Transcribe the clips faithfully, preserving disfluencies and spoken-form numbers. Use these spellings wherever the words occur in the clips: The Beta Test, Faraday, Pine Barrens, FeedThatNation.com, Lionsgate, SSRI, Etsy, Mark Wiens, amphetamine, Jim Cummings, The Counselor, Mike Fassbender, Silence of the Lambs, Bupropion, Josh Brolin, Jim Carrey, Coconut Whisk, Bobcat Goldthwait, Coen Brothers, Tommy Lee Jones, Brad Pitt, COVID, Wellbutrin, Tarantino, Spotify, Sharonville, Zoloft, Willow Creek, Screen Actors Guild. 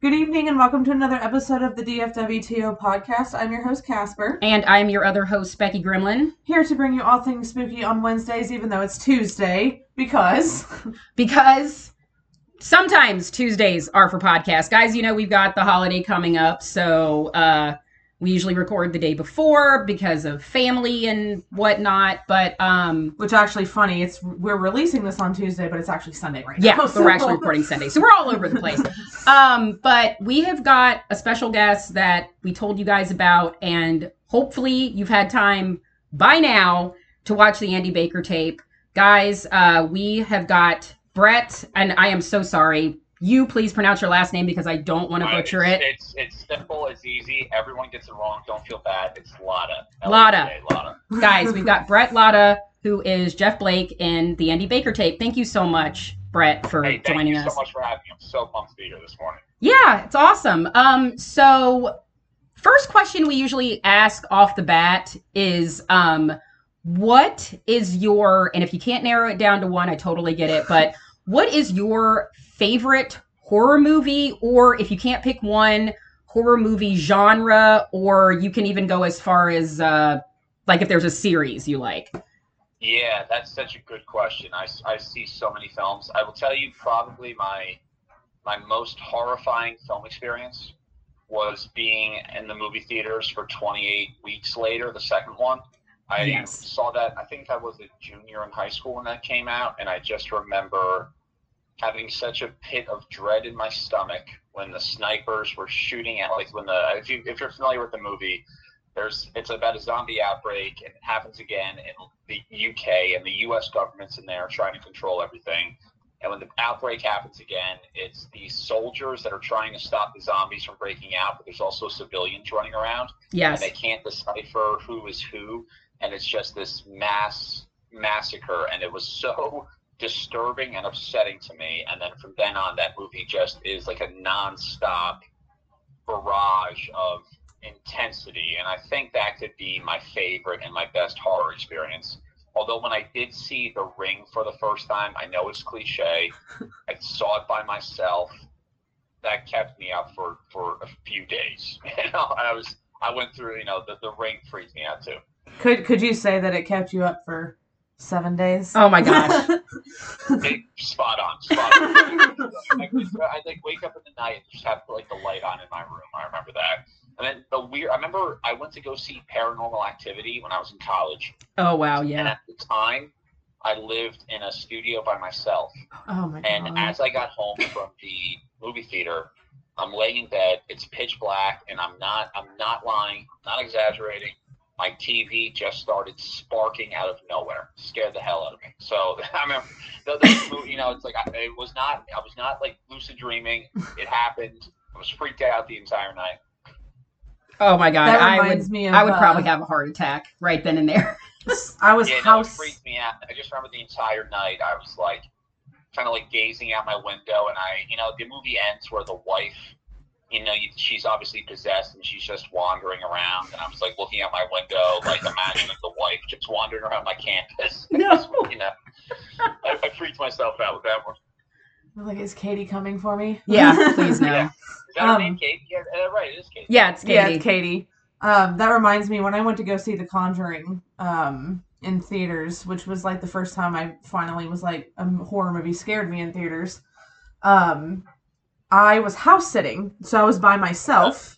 Good evening and welcome to another episode of the D F W T O podcast. I'm your host, Casper. And I'm your other host, Becky Gremlin. Here to bring you all things spooky on Wednesdays, even though it's Tuesday, because... because sometimes Tuesdays are for podcasts. Guys, you know we've got the holiday coming up, so uh, we usually record the day before because of family and whatnot, but... Um, Which actually, funny, it's we're releasing this on Tuesday, but it's actually Sunday right now. Yeah, so we're actually recording Sunday, so we're all over the place. Um, but we have got a special guest that we told you guys about, and hopefully you've had time by now to watch the Andy Baker tape. Guys, uh, we have got Brett, and I am so sorry. You please pronounce your last name because I don't want to butcher it. It's, it's simple, it's easy. Everyone gets it wrong. Don't feel bad. It's Lada. Lada. Lada. Guys, we've got Brett Lada, who is Jeff Blake in the Andy Baker tape. Thank you so much, Brett, for hey, joining us. Thank you so much for having me. I'm so pumped to be here this morning. Yeah, it's awesome. Um, so first question we usually ask off the bat is, um, what is your, and if you can't narrow it down to one, I totally get it, but what is your favorite horror movie, or if you can't pick one, horror movie genre, or you can even go as far as, uh, like if there's a series you like? Yeah, that's such a good question. I, I see so many films. I will tell you probably my my most horrifying film experience was being in the movie theaters for twenty-eight weeks later, the second one. I yes. saw that, I think I was a junior in high school when that came out, and I just remember having such a pit of dread in my stomach when the snipers were shooting at, like when the, if, you, if you're familiar with the movie, There's, it's about a zombie outbreak, and it happens again in the U K, and the U S government's in there trying to control everything. And when the outbreak happens again, it's the soldiers that are trying to stop the zombies from breaking out, but there's also civilians running around. Yes. And they can't decipher who is who, and it's just this mass massacre, and it was so disturbing and upsetting to me. And then from then on, that movie just is like a nonstop barrage of intensity, and I think that could be my favorite and my best horror experience. Although when I did see The Ring for the first time, I know it's cliche, I saw it by myself. That kept me up for for a few days. You know, I was I went through, you know, the The Ring freaked me out too. Could could you say that it kept you up for seven days? Oh my gosh! It, spot on, spot on. I I'd like wake up in the night and just have like the light on in my room. I remember that. And then the weird, I remember I went to go see Paranormal Activity when I was in college. Oh, wow, yeah. And at the time, I lived in a studio by myself. Oh, my God. And as I got home from the movie theater, I'm laying in bed, it's pitch black, and I'm not, I'm not lying, not exaggerating. My T V just started sparking out of nowhere. Scared the hell out of me. So I remember, the, the, you know, it's like, I, it was not, I was not like lucid dreaming. It happened. I was freaked out the entire night. Oh my God! I would, me of, I would probably uh, have a heart attack right then and there. I was yeah, house. No, it freaked me out. I just remember the entire night I was like, kind of like gazing out my window, and I, you know, the movie ends where the wife, you know, you, she's obviously possessed and she's just wandering around, and I was like looking out my window, like imagining the wife just wandering around my campus. No, just, you know, I, I freaked myself out with that one. I'm like, is Katie coming for me? Yeah, please no. Yeah. Is that her um, name, Katie? Yeah, right, it is Katie. Yeah, it's Katie. Yeah, it's Katie. Um, that reminds me, when I went to go see The Conjuring um, in theaters, which was like the first time I finally was like, a horror movie scared me in theaters, um, I was house sitting, so I was by myself,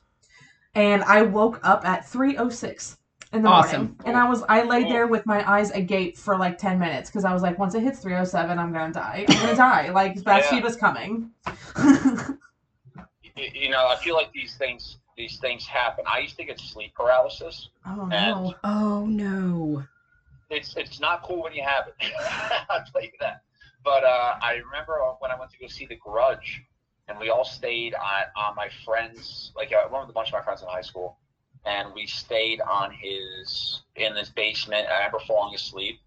and I woke up at three oh six in the awesome. morning. And I was, I laid there with my eyes agape for like ten minutes because I was like, once it hits three oh seven, I'm going to die. I'm going to die. Like, Bathsheba's yeah. coming. You know, I feel like these things these things happen. I used to get sleep paralysis. Oh, no. Oh, no. It's it's not cool when you have it. I'll tell you that. But uh, I remember when I went to go see The Grudge, and we all stayed on, on my friend's, like I went with a bunch of my friends in high school, and we stayed on his, in his basement. I remember falling asleep,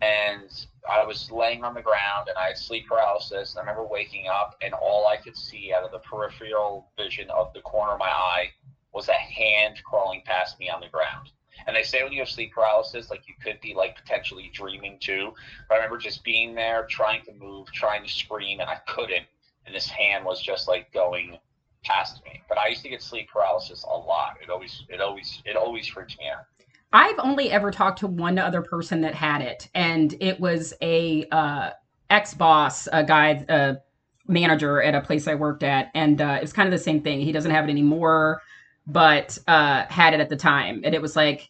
and I was laying on the ground, and I had sleep paralysis, and I remember waking up, and all I could see out of the peripheral vision of the corner of my eye was a hand crawling past me on the ground. And they say when you have sleep paralysis, like, you could be, like, potentially dreaming, too. But I remember just being there, trying to move, trying to scream, and I couldn't. And this hand was just, like, going past me. But I used to get sleep paralysis a lot. It always, it always, it always freaked me out. I've only ever talked to one other person that had it, and it was a uh, ex-boss, a guy, a manager at a place I worked at, and uh, it was kind of the same thing. He doesn't have it anymore, but uh, had it at the time, and it was like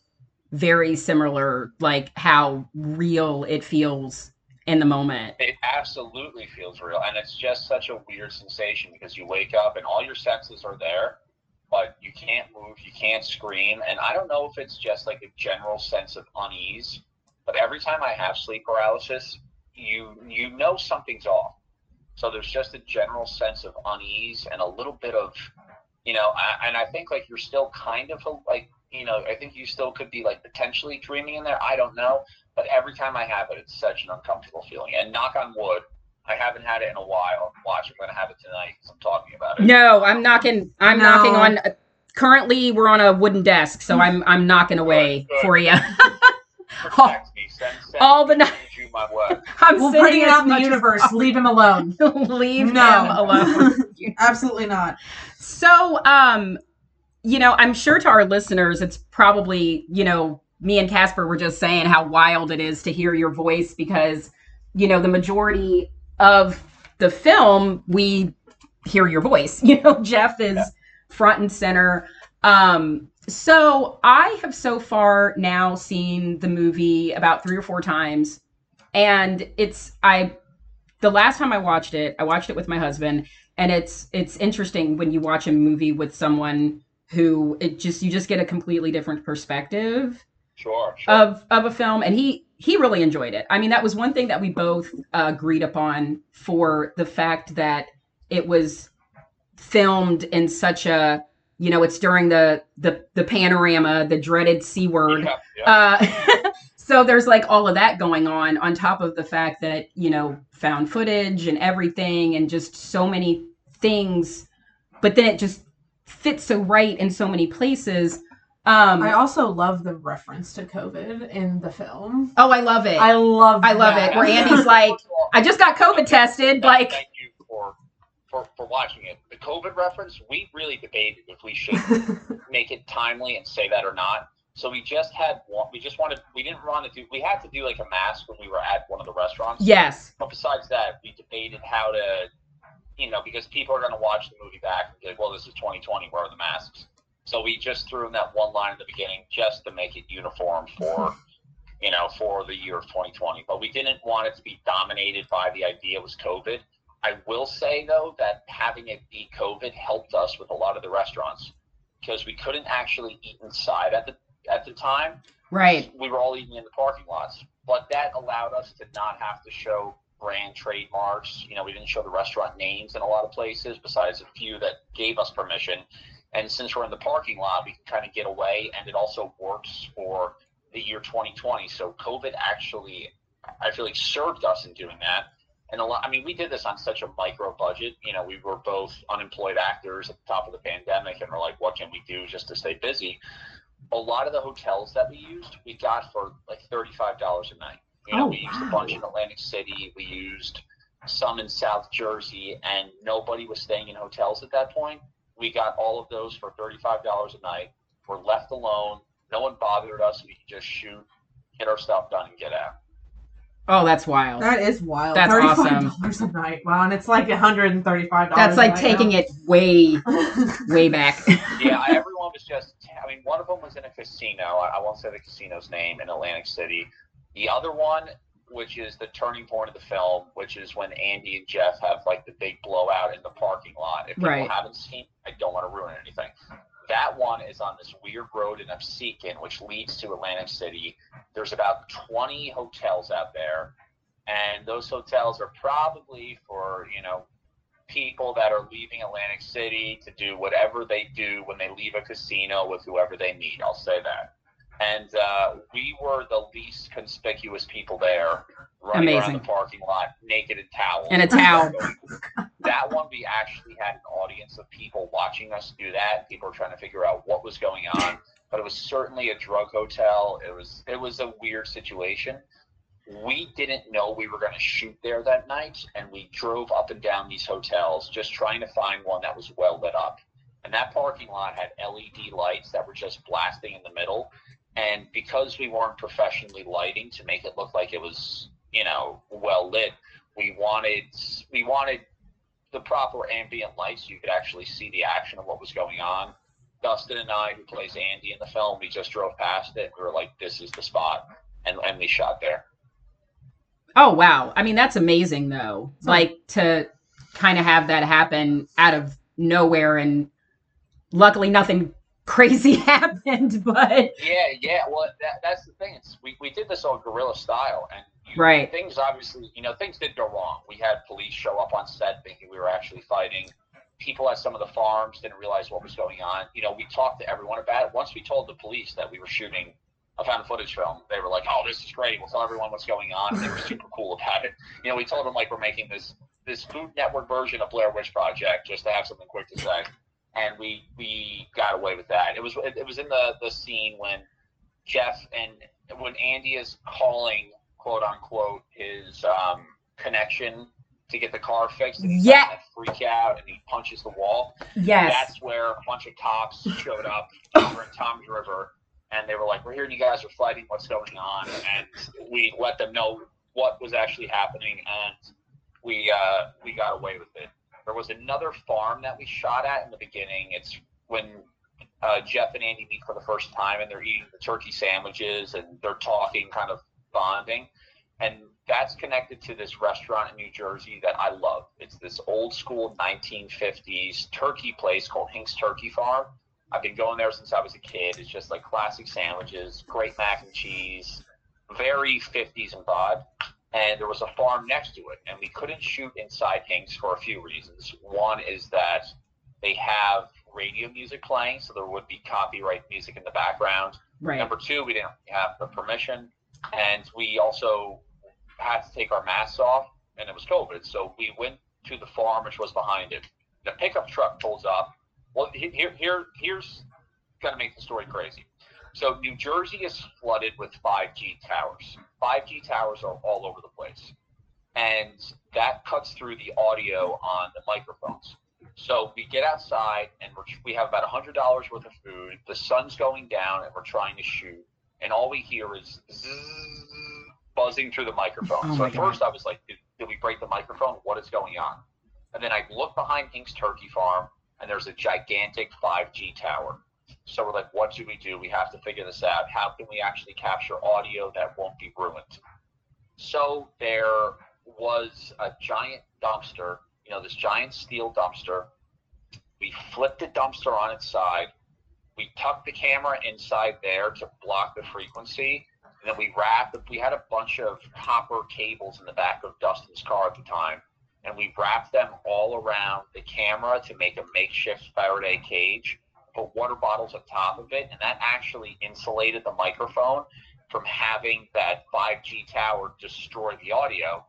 very similar, like how real it feels in the moment. It absolutely feels real, and it's just such a weird sensation because you wake up and all your senses are there, but you can't move, you can't scream. And I don't know if it's just like a general sense of unease, but every time I have sleep paralysis, you you know something's off. So there's just a general sense of unease and a little bit of, you know, I, and I think like you're still kind of like, you know, I think you still could be like potentially dreaming in there. I don't know. But every time I have it, it's such an uncomfortable feeling. And knock on wood, I haven't had it in a while. Watch, I'm going to have it tonight because I'm talking about it. No, I'm knocking. I'm no. knocking on. Uh, currently, we're on a wooden desk, so I'm I'm knocking away good, good. for you. Protect oh, me. Send, send all the night. I'm we'll bring it out in the universe. As, leave him alone. Leave no. him alone. Absolutely not. So, um, you know, I'm sure to our listeners, it's probably, you know, me and Casper were just saying how wild it is to hear your voice because, you know, the majority of the film, we hear your voice. You know, Jeff is yeah. front and center. Um, so I have so far now seen the movie about three or four times. And it's, I, the last time I watched it, I watched it with my husband. And it's, it's interesting when you watch a movie with someone who it just, you just get a completely different perspective. Sure, sure. Of of a film, and he he really enjoyed it. I mean, that was one thing that we both uh, agreed upon, for the fact that it was filmed in such a, you know, it's during the the the panorama, the dreaded C word. Yeah, yeah. Uh, so there's like all of that going on, on top of the fact that, you know, found footage and everything, and just so many things. But then it just fits so right in so many places. Um, I also love the reference to COVID in the film. Oh, I love it. I love I love that. it. Where Andy's like, I just got COVID tested. Like, thank you for, for, for watching it. The COVID reference, we really debated if we should make it timely and say that or not. So we just had one, we just wanted, we didn't want to do, we had to do like a mask when we were at one of the restaurants. Yes. But besides that, we debated how to, you know, because people are going to watch the movie back and be like, well, this is twenty twenty, where are the masks? So we just threw in that one line at the beginning just to make it uniform for, you know, for the year of twenty twenty. But we didn't want it to be dominated by the idea it was COVID. I will say, though, that having it be COVID helped us with a lot of the restaurants because we couldn't actually eat inside at the at the time. Right. We were all eating in the parking lots. But that allowed us to not have to show brand trademarks. You know, we didn't show the restaurant names in a lot of places besides a few that gave us permission. And since we're in the parking lot, we can kind of get away, and it also works for the year twenty twenty. So COVID actually, I feel like, served us in doing that. And a lot, I mean, we did this on such a micro budget. You know, we were both unemployed actors at the top of the pandemic, and we're like, what can we do just to stay busy? A lot of the hotels that we used, we got for like thirty-five dollars a night. You know, oh, we used wow. a bunch in Atlantic City. We used some in South Jersey, and nobody was staying in hotels at that point. We got all of those for thirty-five dollars a night. We're left alone. No one bothered us. We could just shoot, get our stuff done, and get out. Oh, that's wild. That is wild. That's awesome. thirty-five dollars a night. Wow, and it's like one hundred thirty-five dollars. That's like taking now. it way, way back. Yeah, everyone was just, I mean, one of them was in a casino. I, I won't say the casino's name, in Atlantic City. The other one, which is the turning point of the film, which is when Andy and Jeff have like the big blowout in the parking lot. If people right. haven't seen, I don't want to ruin anything. That one is on this weird road in Upseekin, which leads to Atlantic City. There's about twenty hotels out there, and those hotels are probably for, you know, people that are leaving Atlantic City to do whatever they do when they leave a casino with whoever they meet. I'll say that. And uh, we were the least conspicuous people there, running Amazing. around the parking lot, naked in towels. And a towel. That one, we actually had an audience of people watching us do that. People were trying to figure out what was going on. But it was certainly a drug hotel. It was it was a weird situation. we didn't know we were going to shoot there that night, and we drove up and down these hotels just trying to find one that was well lit up. And that parking lot had L E D lights that were just blasting in the middle. And because we weren't professionally lighting to make it look like it was, you know, well lit, we wanted we wanted the proper ambient lights so you could actually see the action of what was going on. Dustin and I, who plays Andy in the film, we just drove past it. We were like, this is the spot. And, and we shot there. Oh, wow. I mean, that's amazing, though. So, like, to kind of have that happen out of nowhere. And luckily nothing crazy happened, but... Yeah, yeah. Well, that, that's the thing. It's, we, we did this all guerrilla style. And you, right. things obviously, you know, things did go wrong. We had police show up on set thinking we were actually fighting. People at some of the farms didn't realize what was going on. You know, we talked to everyone about it. Once we told the police that we were shooting a found footage film, they were like, oh, this is great. We'll tell everyone what's going on. And they were super cool about it. You know, we told them, like, we're making this this Food Network version of Blair Witch Project, just to have something quick to say. And we we got away with that. It was it, it was in the, the scene when Jeff and when Andy is calling, quote unquote, his um, connection to get the car fixed, and he's yeah. kind of freak out, and he punches the wall. Yes. That's where a bunch of cops showed up over in Tom's River, and they were like, we're hearing you guys are fighting, what's going on? And we let them know what was actually happening, and we uh, we got away with it. There was another farm that we shot at in the beginning. It's when uh, Jeff and Andy meet for the first time, and they're eating the turkey sandwiches, and they're talking, kind of bonding. And that's connected to this restaurant in New Jersey that I love. It's this old school nineteen fifties turkey place called Hink's Turkey Farm. I've been going there since I was a kid. It's just like classic sandwiches, great mac and cheese, very fifties and vibe. And there was a farm next to it, and we couldn't shoot inside Hink's for a few reasons. One is that they have radio music playing, so there would be copyright music in the background. Right. Number two, we didn't have the permission, and we also had to take our masks off, and it was COVID. So we went to the farm, which was behind it. The pickup truck pulls up. Well, here, here, here's going to make the story crazy. So New Jersey is flooded with five G towers. five G towers are all over the place. And that cuts through the audio on the microphones. So we get outside, and we're, we have about one hundred dollars worth of food. The sun's going down, and we're trying to shoot. And all we hear is zzz, buzzing through the microphone. Oh so at God. First I was like, did, did we break the microphone? What is going on? And then I look behind Hink's Turkey Farm, and there's a gigantic five G tower. So we're like, what do we do? We have to figure this out. How can we actually capture audio that won't be ruined? So there was a giant dumpster, you know, this giant steel dumpster. We flipped the dumpster on its side. We tucked the camera inside there to block the frequency. And then we wrapped, we had a bunch of copper cables in the back of Dustin's car at the time. And we wrapped them all around the camera to make a makeshift Faraday cage, put water bottles on top of it, and that actually insulated the microphone from having that five G tower destroy the audio.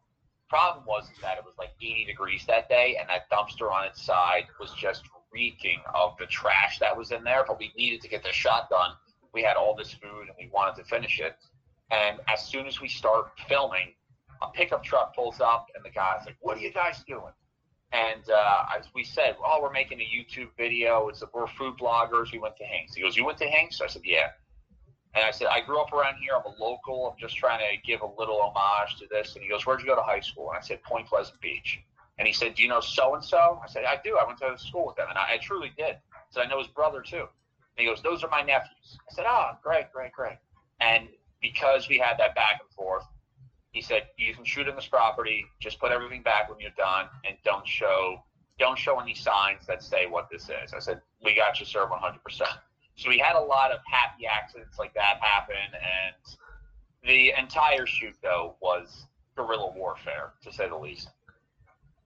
Problem was that it was like eighty degrees that day, and that dumpster on its side was just reeking of the trash that was in there, but we needed to get the shot done. We had all this food, and we wanted to finish it. And as soon as we start filming, a pickup truck pulls up, and the guy's like, what are you guys doing? And uh, as we said, oh, we're making a YouTube video. It's a, we're food bloggers. We went to Hink's. He goes, you went to Hink's? I said, yeah. And I said, I grew up around here. I'm a local. I'm just trying to give a little homage to this. And he goes, where'd you go to high school? And I said, Point Pleasant Beach. And he said, do you know so-and-so? I said, I do. I went to school with them. And I, I truly did. So I know his brother, too. And he goes, those are my nephews. I said, oh, great, great, great. And because we had that back and forth, he said, you can shoot on this property, just put everything back when you're done, and don't show don't show any signs that say what this is. I said, we got you, sir, one hundred percent. So we had a lot of happy accidents like that happen, and the entire shoot, though, was guerrilla warfare, to say the least.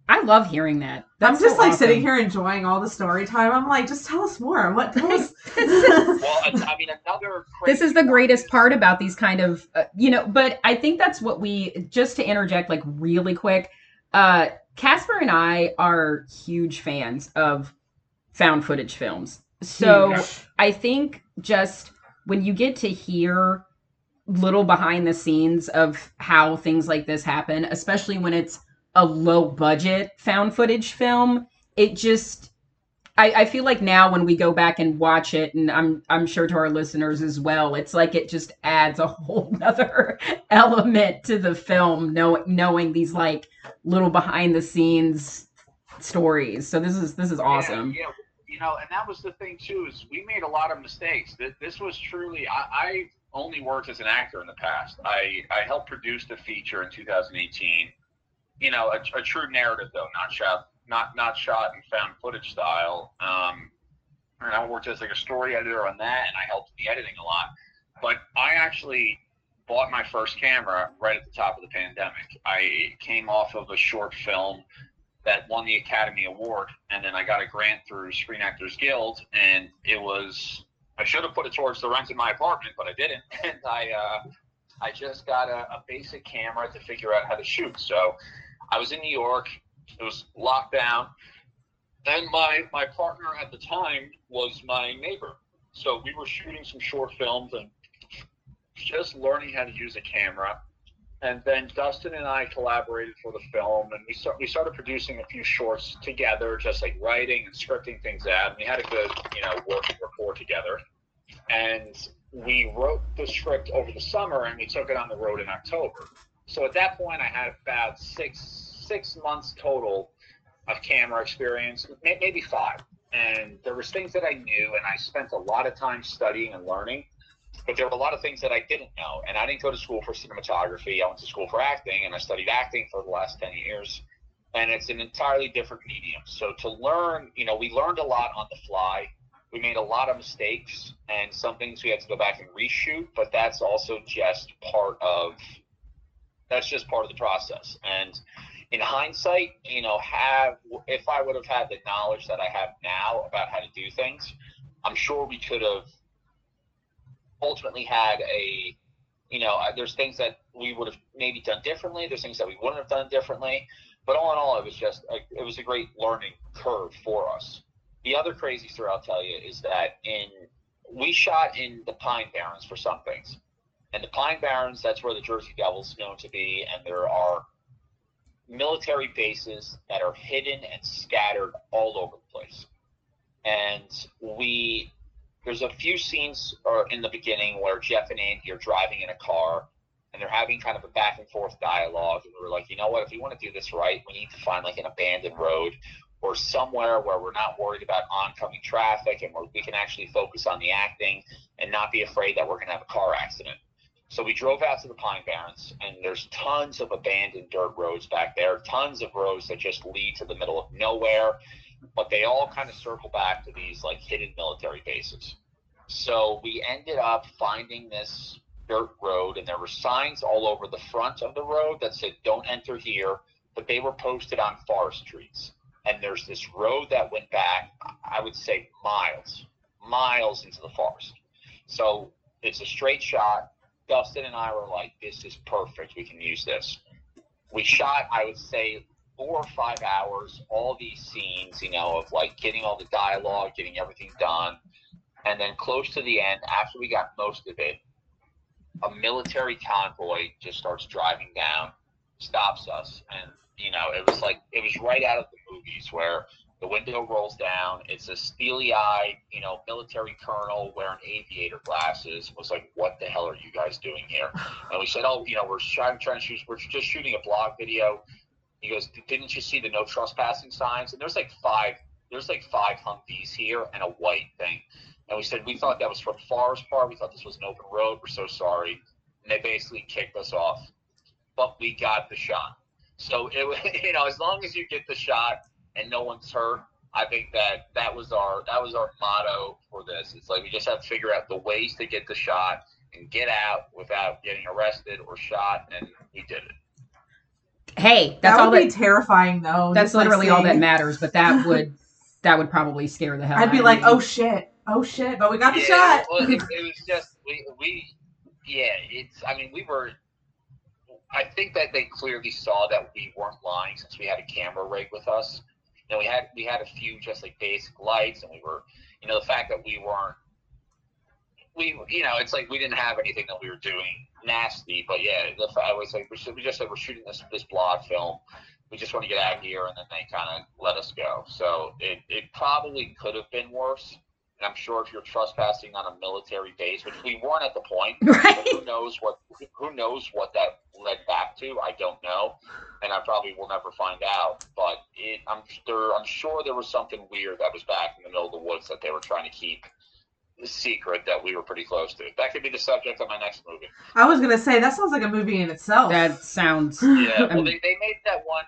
I love hearing that. That's I'm just so like awesome. Sitting here enjoying all the story time. I'm like, just tell us more. What? Tell us. Well, I mean, another. This is the greatest part about these kind of, uh, you know. But I think that's what we just to interject, like really quick. Uh, Casper and I are huge fans of found footage films, so yeah. I think just when you get to hear little behind the scenes of how things like this happen, especially when it's a low budget found footage film. It just, I, I feel like now when we go back and watch it, and I'm I'm sure to our listeners as well, it's like it just adds a whole nother element to the film, know, knowing these like little behind the scenes stories. So this is this is awesome. Yeah, yeah. You know, and that was the thing too, is we made a lot of mistakes. This, this was truly, I, I only worked as an actor in the past. I, I helped produce the feature in two thousand eighteen. You know, a, a true narrative though, not shot, not not shot and found footage style. Um, and I worked as like a story editor on that, and I helped with the editing a lot. But I actually bought my first camera right at the top of the pandemic. I came off of a short film that won the Academy Award, and then I got a grant through Screen Actors Guild, and it was, I should have put it towards the rent in my apartment, but I didn't, and I uh, I just got a, a basic camera to figure out how to shoot. So I was in New York, it was locked down, and my, my partner at the time was my neighbor, so we were shooting some short films and just learning how to use a camera. And then Dustin and I collaborated for the film, and we, start, we started producing a few shorts together, just like writing and scripting things out. And we had a good, you know, working rapport together. And we wrote the script over the summer, and we took it on the road in October. So at that point, I had about six six months total of camera experience, maybe five. And there was things that I knew, and I spent a lot of time studying and learning. But there were a lot of things that I didn't know, and I didn't go to school for cinematography. I went to school for acting, and I studied acting for the last ten years, and it's an entirely different medium. So to learn, you know, we learned a lot on the fly. We made a lot of mistakes, and some things we had to go back and reshoot, but that's also just part of, that's just part of the process. And in hindsight, you know, have, if I would have had the knowledge that I have now about how to do things, I'm sure we could have ultimately had a, you know, there's things that we would have maybe done differently. There's things that we wouldn't have done differently. But all in all, it was just, a, it was a great learning curve for us. The other crazy story I'll tell you is that in, we shot in the Pine Barrens for some things. And the Pine Barrens, that's where the Jersey Devil's known to be. And there are military bases that are hidden and scattered all over the place. And we... There's a few scenes in the beginning where Jeff and Andy are driving in a car, and they're having kind of a back and forth dialogue. And we were like, you know what, if we want to do this right, we need to find like an abandoned road or somewhere where we're not worried about oncoming traffic and where we can actually focus on the acting and not be afraid that we're going to have a car accident. So we drove out to the Pine Barrens, and there's tons of abandoned dirt roads back there, tons of roads that just lead to the middle of nowhere. But they all kind of circle back to these like hidden military bases. So we ended up finding this dirt road, and there were signs all over the front of the road that said, don't enter here, but they were posted on forest trees. And there's this road that went back, I would say miles, miles into the forest. So it's a straight shot. Dustin and I were like, this is perfect. We can use this. We shot, I would say, four or five hours, all these scenes, you know, of like getting all the dialogue, getting everything done. And then close to the end, after we got most of it, a military convoy just starts driving down, stops us. And, you know, it was like, it was right out of the movies where the window rolls down. It's a steely-eyed, you know, military colonel wearing aviator glasses. It was like, what the hell are you guys doing here? And we said, oh, you know, we're trying, trying to shoot, we're just shooting a blog video. He goes, didn't you see the no trespassing signs? And there's like five, there's like five Humvees here and a white thing. And we said, we thought that was from Forest Park. We thought this was an open road. We're so sorry. And they basically kicked us off, but we got the shot. So it, you know, as long as you get the shot and no one's hurt, I think that that was our, that was our motto for this. It's like, we just have to figure out the ways to get the shot and get out without getting arrested or shot. And we did it. Hey, that's that would all that, be terrifying though. That's literally like all that matters, but that would that would probably scare the hell I'd out of me. I'd be like, oh shit, oh shit, but we got the yeah, shot. Well, it, it was just we we yeah, it's I mean we were I think that they clearly saw that we weren't lying since we had a camera rig with us. And we had we had a few just like basic lights, and we were, you know, the fact that we weren't we, you know, it's like we didn't have anything that we were doing nasty, but yeah, I was like, we, should, we just said we're shooting this this blog film. We just want to get out of here, and then they kind of let us go. So it, it probably could have been worse. And I'm sure if you're trespassing on a military base, which we weren't at the point, right? Who knows what who knows what that led back to? I don't know, and I probably will never find out. But it, I'm there, I'm sure there was something weird that was back in the middle of the woods that they were trying to keep secret that we were pretty close to. That could be the subject of my next movie. I was gonna say that sounds like a movie in itself. That sounds. Yeah. Well, they they made that one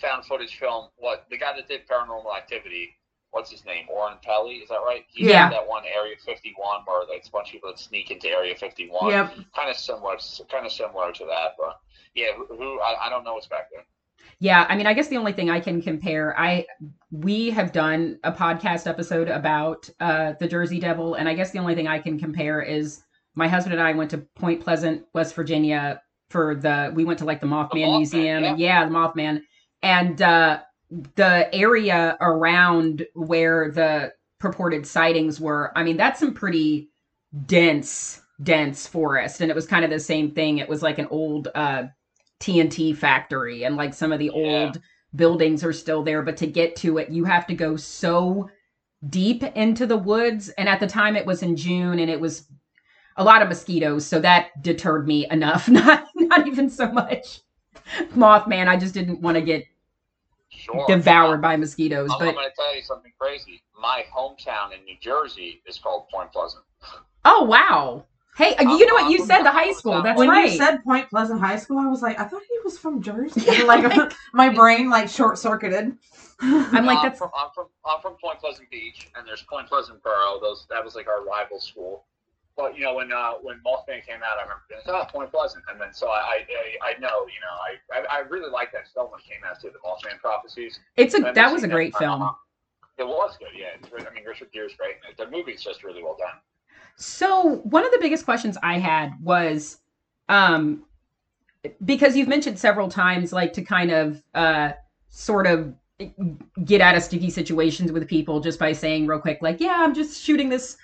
found footage film. What the guy that did Paranormal Activity. What's his name? Oren Peli, is that right? He yeah. Did that one Area fifty-one where it's a bunch of people that sneak into Area fifty-one. Yep. Kind of similar, kind of similar to that, but yeah, who, who I, I don't know what's back there. Yeah, I mean, I guess the only thing I can compare, I we have done a podcast episode about uh, the Jersey Devil, and I guess the only thing I can compare is my husband and I went to Point Pleasant, West Virginia, for the we went to like the Mothman, the Mothman Museum, yeah. yeah, the Mothman, and. uh The area around where the purported sightings were, I mean, that's some pretty dense, dense forest. And it was kind of the same thing. It was like an old uh, T N T factory, and like some of the yeah. old buildings are still there. But to get to it, you have to go so deep into the woods. And at the time it was in June, and it was a lot of mosquitoes. So that deterred me enough. Not, not even so much Mothman. I just didn't want to get Sure. devoured by mosquitoes. I'm, but I'm going to tell you something crazy. My hometown in New Jersey is called Point Pleasant. Oh, wow. Hey, um, you know what? You um, said the high school. That's when right. When you said Point Pleasant High School, I was like, I thought he was from Jersey. Yeah, like right? My brain like short-circuited. I'm like, I'm that's... From, I'm, from, I'm from Point Pleasant Beach, and there's Point Pleasant Borough. Those, that was like our rival school. But, you know, when uh, when Mothman came out, I remember being like, oh, Point Pleasant. And then so I I, I know, you know, I, I, I really like that film when it came out, too, the Mothman Prophecies. It's a That was a great that. film. It was good, yeah. It's really, I mean, Richard Gere's great. The movie's just really well done. So one of the biggest questions I had was, um, because you've mentioned several times, like, to kind of uh, sort of get out of sticky situations with people just by saying real quick, like, yeah, I'm just shooting this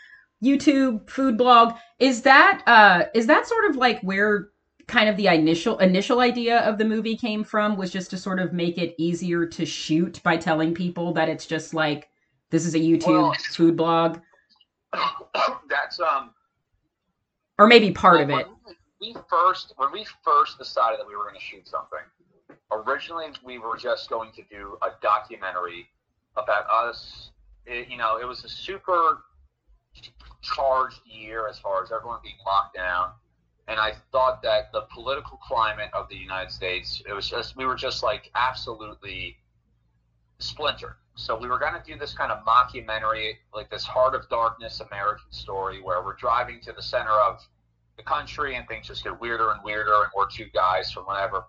YouTube food blog. Is that uh is that sort of like where kind of the initial initial idea of the movie came from, was just to sort of make it easier to shoot by telling people that it's just like, this is a YouTube well, food blog? That's um or maybe part well, of it. We first when we first decided that we were going to shoot something, originally we were just going to do a documentary about us. It, you know, it was a super charged year as far as everyone being locked down, and I thought that the political climate of the United States, it was just, we were just like absolutely splintered. So we were going to do this kind of mockumentary, like this Heart of Darkness American story, where we're driving to the center of the country and things just get weirder and weirder, and we're two guys from whatever,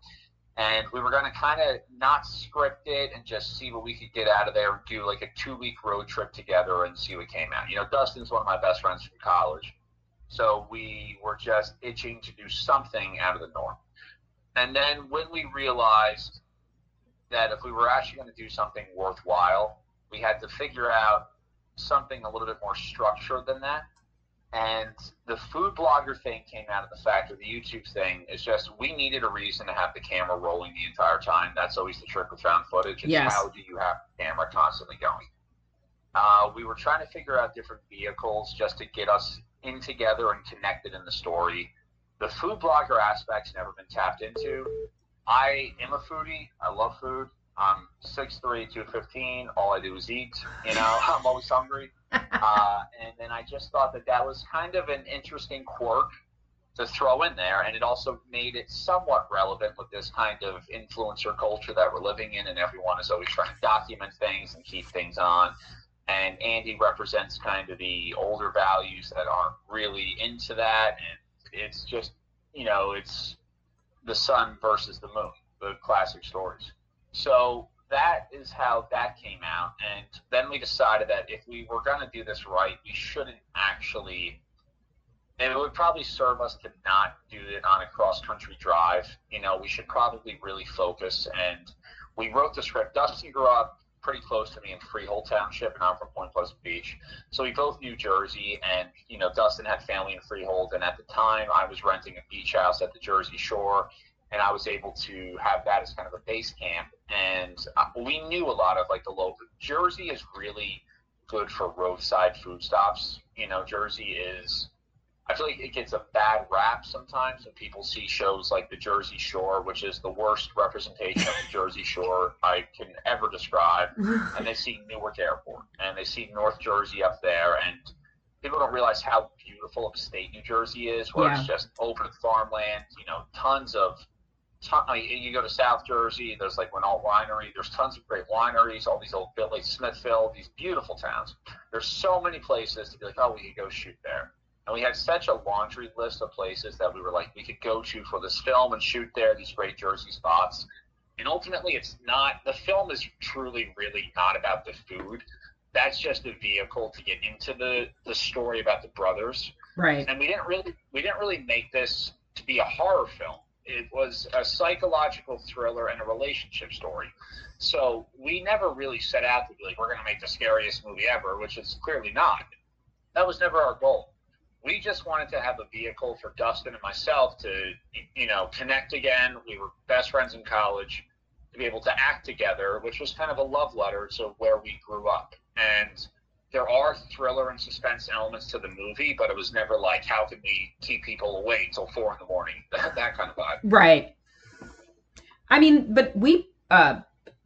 and we were going to kind of not script it and just see what we could get out of there, and do like a two-week road trip together and see what came out. You know, Dustin's one of my best friends from college, so we were just itching to do something out of the norm. And then when we realized that if we were actually going to do something worthwhile, we had to figure out something a little bit more structured than that. And the food blogger thing came out of the fact that the YouTube thing is just, we needed a reason to have the camera rolling the entire time. That's always the trick with found footage. It's yes. How do you have the camera constantly going? Uh, we were trying to figure out different vehicles just to get us in together and connected in the story. The food blogger aspect's never been tapped into. I am a foodie. I love food. I'm six three, two fifteen. All I do is eat. You know, I'm always hungry. Uh, and then I just thought that that was kind of an interesting quirk to throw in there, and it also made it somewhat relevant with this kind of influencer culture that we're living in, and everyone is always trying to document things and keep things on. And Andy represents kind of the older values that aren't really into that, and it's just, you know, it's the sun versus the moon, the classic stories. So that is how that came out, and then we decided that if we were going to do this right, we shouldn't actually, and it would probably serve us to not do it on a cross-country drive. You know, we should probably really focus, and we wrote the script. Dustin grew up pretty close to me in Freehold Township, and I'm from Point Pleasant Beach. So we both knew Jersey, and, you know, Dustin had family in Freehold, and at the time I was renting a beach house at the Jersey Shore, and I was able to have that as kind of a base camp. And uh, we knew a lot of, like, the local. Jersey is really good for roadside food stops. You know, Jersey is, I feel like it gets a bad rap sometimes when people see shows like The Jersey Shore, which is the worst representation of The Jersey Shore I can ever describe, and they see Newark Airport, and they see North Jersey up there, and people don't realize how beautiful of a state New Jersey is, where yeah. it's just open farmland, you know, tons of, ton, I mean, you go to South Jersey, there's like Renault Winery, there's tons of great wineries, all these old, like Smithfield, these beautiful towns. There's so many places to be like, oh, we could go shoot there. And we had such a laundry list of places that we were like, we could go to for this film and shoot there, these great Jersey spots. And ultimately, it's not, the film is truly, really not about the food. That's just a vehicle to get into the, the story about the brothers. Right. And we didn't really, we didn't really make this to be a horror film. It was a psychological thriller and a relationship story. So we never really set out to be like, we're going to make the scariest movie ever, which is clearly not. That was never our goal. We just wanted to have a vehicle for Dustin and myself to, you know, connect again. We were best friends in college, to be able to act together, which was kind of a love letter to where we grew up. And there are thriller and suspense elements to the movie, but it was never like, how can we keep people awake until four in the morning? That kind of vibe. Right. I mean, but we, uh,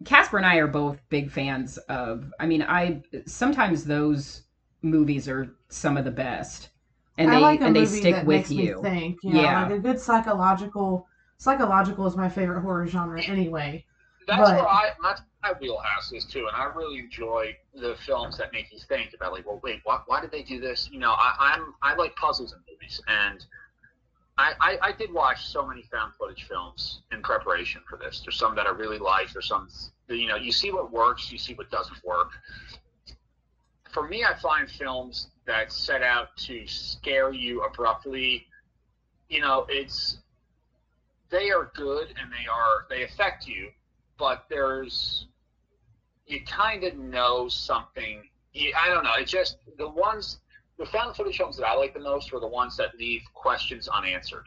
Casper and I are both big fans of, I mean, I, sometimes those movies are some of the best. And I they like a and they movie stick that with makes you. Me think, you know, yeah, like a good psychological. Psychological is my favorite horror genre, anyway. That's but, what I that's my wheelhouse is too, and I really enjoy the films that make you think about, like, well, wait, why, why did they do this? You know, I, I'm I like puzzles in movies, and I, I I did watch so many found footage films in preparation for this. There's some that I really like. There's some, you know, you see what works, you see what doesn't work. For me, I find films that set out to scare you abruptly, you know, it's, they are good and they are, they affect you, but there's, you kind of know something, you, I don't know, it just, the ones, the found footage films that I like the most are the ones that leave questions unanswered.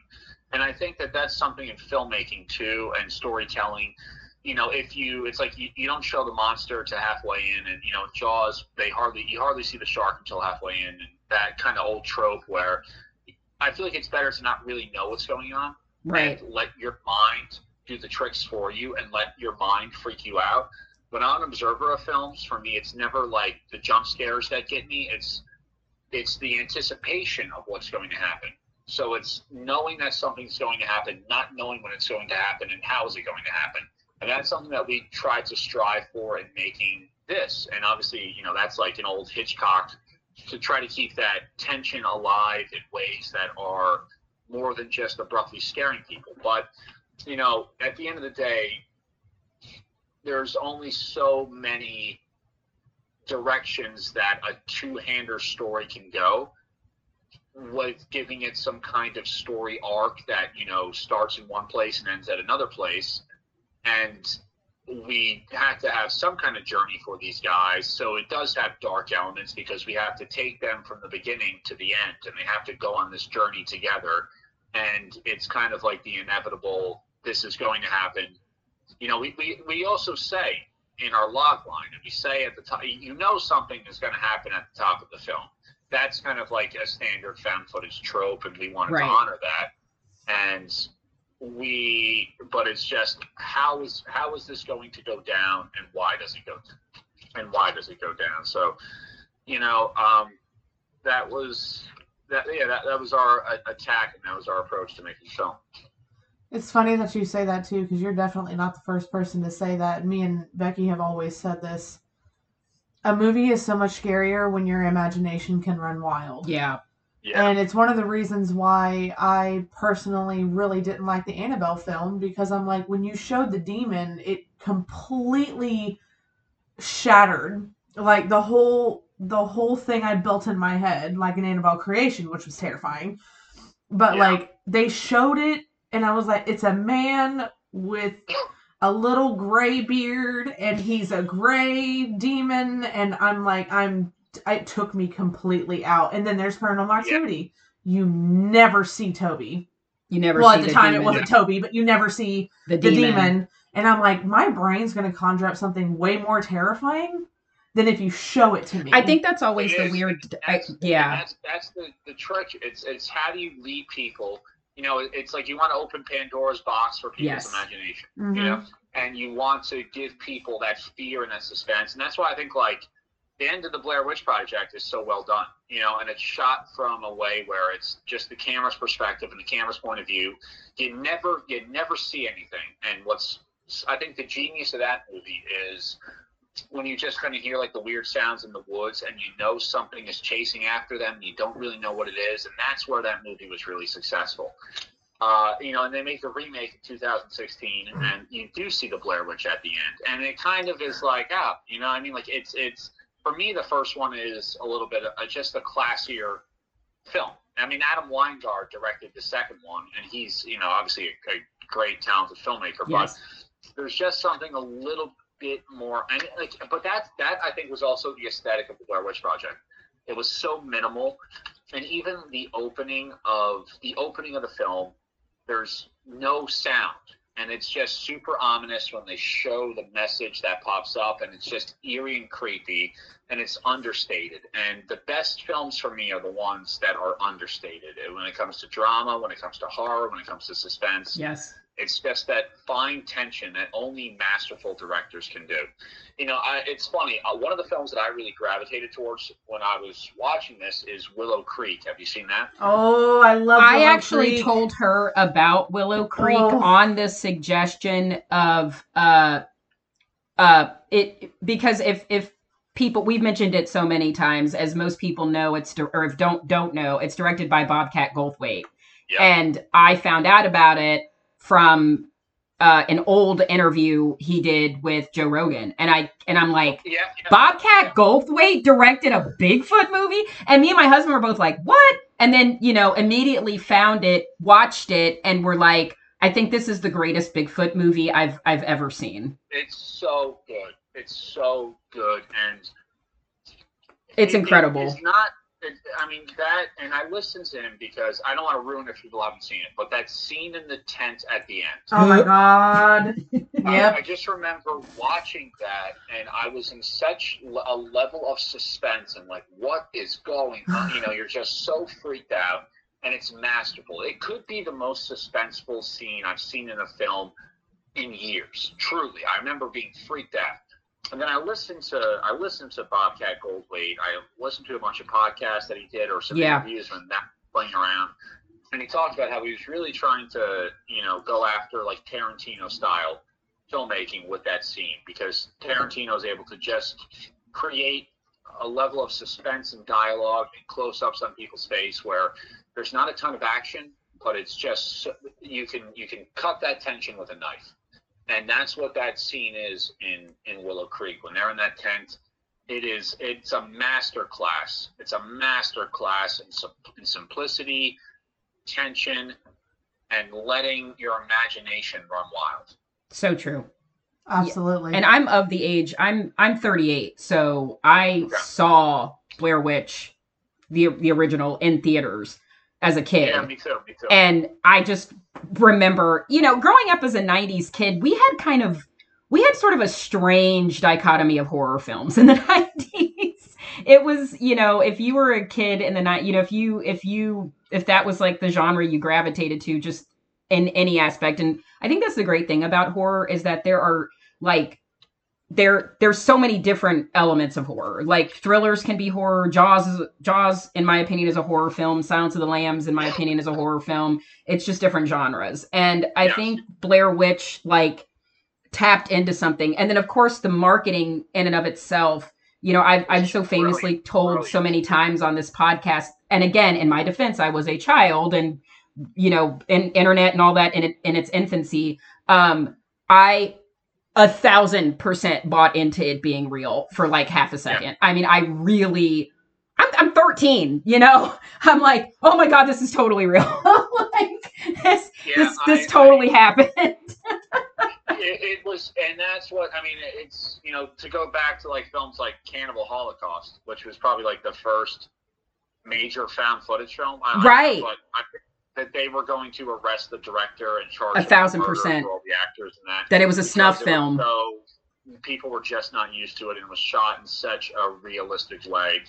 And I think that that's something in filmmaking too, and storytelling. You know, if you, it's like you, you don't show the monster to halfway in, and, you know, Jaws, they hardly, you hardly see the shark until halfway in, and that kind of old trope where I feel like it's better to not really know what's going on. Right. And let your mind do the tricks for you and let your mind freak you out. But I'm an observer of films. For me, it's never like the jump scares that get me. It's, it's the anticipation of what's going to happen. So it's knowing that something's going to happen, not knowing when it's going to happen and how is it going to happen. And that's something that we tried to strive for in making this. And obviously, you know, that's like an old Hitchcock, to try to keep that tension alive in ways that are more than just abruptly scaring people. But, you know, at the end of the day, there's only so many directions that a two-hander story can go, with giving it some kind of story arc that, you know, starts in one place and ends at another place. And we have to have some kind of journey for these guys. So it does have dark elements because we have to take them from the beginning to the end, and they have to go on this journey together. And it's kind of like the inevitable, this is going to happen. You know, we, we, we also say in our log line, and we say at the top, you know, something is going to happen at the top of the film. That's kind of like a standard found footage trope, and we wanted right. to honor that. And we, but it's just how is how is this going to go down, and why does it go, and why does it go down? So, you know, um, that was that. Yeah, that, that was our attack, and that was our approach to making film. It's funny that you say that too, because you're definitely not the first person to say that. Me and Becky have always said this. A movie is so much scarier when your imagination can run wild. Yeah. Yeah. And it's one of the reasons why I personally really didn't like the Annabelle film, because I'm like, when you showed the demon, it completely shattered like the whole the whole thing I built in my head, like an Annabelle creation, which was terrifying. But yeah. like they showed it, and I was like, it's a man with a little gray beard and he's a gray demon. And I'm like, I'm, it took me completely out. And then there's Paranormal Activity. Yeah. You never see Toby. You never well, see Well, at the, the time demon. It wasn't Toby, but you never see the, the demon. demon. And I'm like, my brain's going to conjure up something way more terrifying than if you show it to me. I think that's always it the is, weird. That's, I, yeah. That's, that's the, the trick. It's, it's how do you lead people? You know, it's like you want to open Pandora's box for people's yes. imagination, mm-hmm. you know, and you want to give people that fear and that suspense. And that's why I think, like, the end of the Blair Witch Project is so well done, you know, and it's shot from a way where it's just the camera's perspective and the camera's point of view. You never, you never see anything. And what's, I think the genius of that movie is when you just kind of hear, like, the weird sounds in the woods and you know something is chasing after them, and you don't really know what it is, and that's where that movie was really successful. Uh, you know, and they make a remake in two thousand sixteen, and you do see the Blair Witch at the end, and it kind of is like, oh, you know what I mean? Like, it's, it's for me, the first one is a little bit of a, just a classier film. I mean, Adam Wingard directed the second one, and he's, you know, obviously a, a great, talented filmmaker, yes. but there's just something a little bit more, and like, but that that I think was also the aesthetic of the Blair Witch Project. It was so minimal, and even the opening of the opening of the film, there's no sound, and it's just super ominous when they show the message that pops up, and it's just eerie and creepy, and it's understated. And the best films for me are the ones that are understated. And when it comes to drama, when it comes to horror, when it comes to suspense, yes. It's just that fine tension that only masterful directors can do. You know, I, it's funny. Uh, one of the films that I really gravitated towards when I was watching this is Willow Creek. Have you seen that? Oh, I love Willow Creek. I actually told her about Willow Creek oh. on the suggestion of uh, uh, it, because if if people, we've mentioned it so many times, as most people know, it's or if don't don't know, it's directed by Bobcat Goldthwait, yeah. and I found out about it from uh, an old interview he did with Joe Rogan. And, I, and I'm like, yeah, yeah, Bobcat yeah. Goldthwait directed a Bigfoot movie? And me and my husband were both like, what? And then, you know, immediately found it, watched it, and were like, I think this is the greatest Bigfoot movie I've I've ever seen. It's so good. It's so good. And it's it, incredible. It's not... I mean, that, and I listened to him because I don't want to ruin it if people haven't seen it, but that scene in the tent at the end. Oh, my God. Yep. I, I just remember watching that, and I was in such a level of suspense and, like, what is going on? You know, you're just so freaked out, and it's masterful. It could be the most suspenseful scene I've seen in a film in years, truly. I remember being freaked out. And then I listened to I listened to Bobcat Goldthwait. I listened to a bunch of podcasts that he did or some yeah. interviews when that playing around. And he talked about how he was really trying to, you know, go after like Tarantino style filmmaking with that scene, because Tarantino is able to just create a level of suspense and dialogue and close ups on people's face where there's not a ton of action, but it's just you can you can cut that tension with a knife. And that's what that scene is in, in Willow Creek. When they're in that tent, it is it's a master class. It's a master class in, in simplicity, tension, and letting your imagination run wild. So true. Absolutely. Yeah. And I'm of the age, I'm I'm thirty-eight, so I okay. saw Blair Witch, the the original, in theaters as a kid. Yeah, me too, me too. And I just remember, you know, growing up as a nineties kid, we had kind of, we had sort of a strange dichotomy of horror films in the nineties. It was, you know, if you were a kid in the night, you know, if you, if you, if that was like the genre you gravitated to just in any aspect. And I think that's the great thing about horror is that there are like, there, there's so many different elements of horror. Like thrillers can be horror. Jaws, Jaws, in my opinion, is a horror film. Silence of the Lambs, in my opinion, is a horror film. It's just different genres. And I yeah. think Blair Witch like tapped into something. And then of course the marketing in and of itself, you know, I've, I've so famously really, told really. so many times on this podcast. And again, in my defense, I was a child and, you know, in internet and all that in, in its infancy. Um, I, a thousand percent bought into it being real for like half a second. Yeah. I mean, I really, I'm, I'm thirteen, you know, I'm like, oh my God, this is totally real. Like this, yeah, this, this I, totally I, happened. it, it was, and that's what I mean. It's, you know, to go back to like films like Cannibal Holocaust, which was probably like the first major found footage film, I, right? I, but I, that they were going to arrest the director and charge a thousand percent all the actors and that. That it was a snuff film. So people were just not used to it, and it was shot in such a realistic way.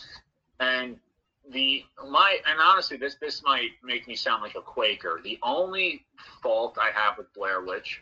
And the my and honestly, this this might make me sound like a Quaker. The only fault I have with Blair Witch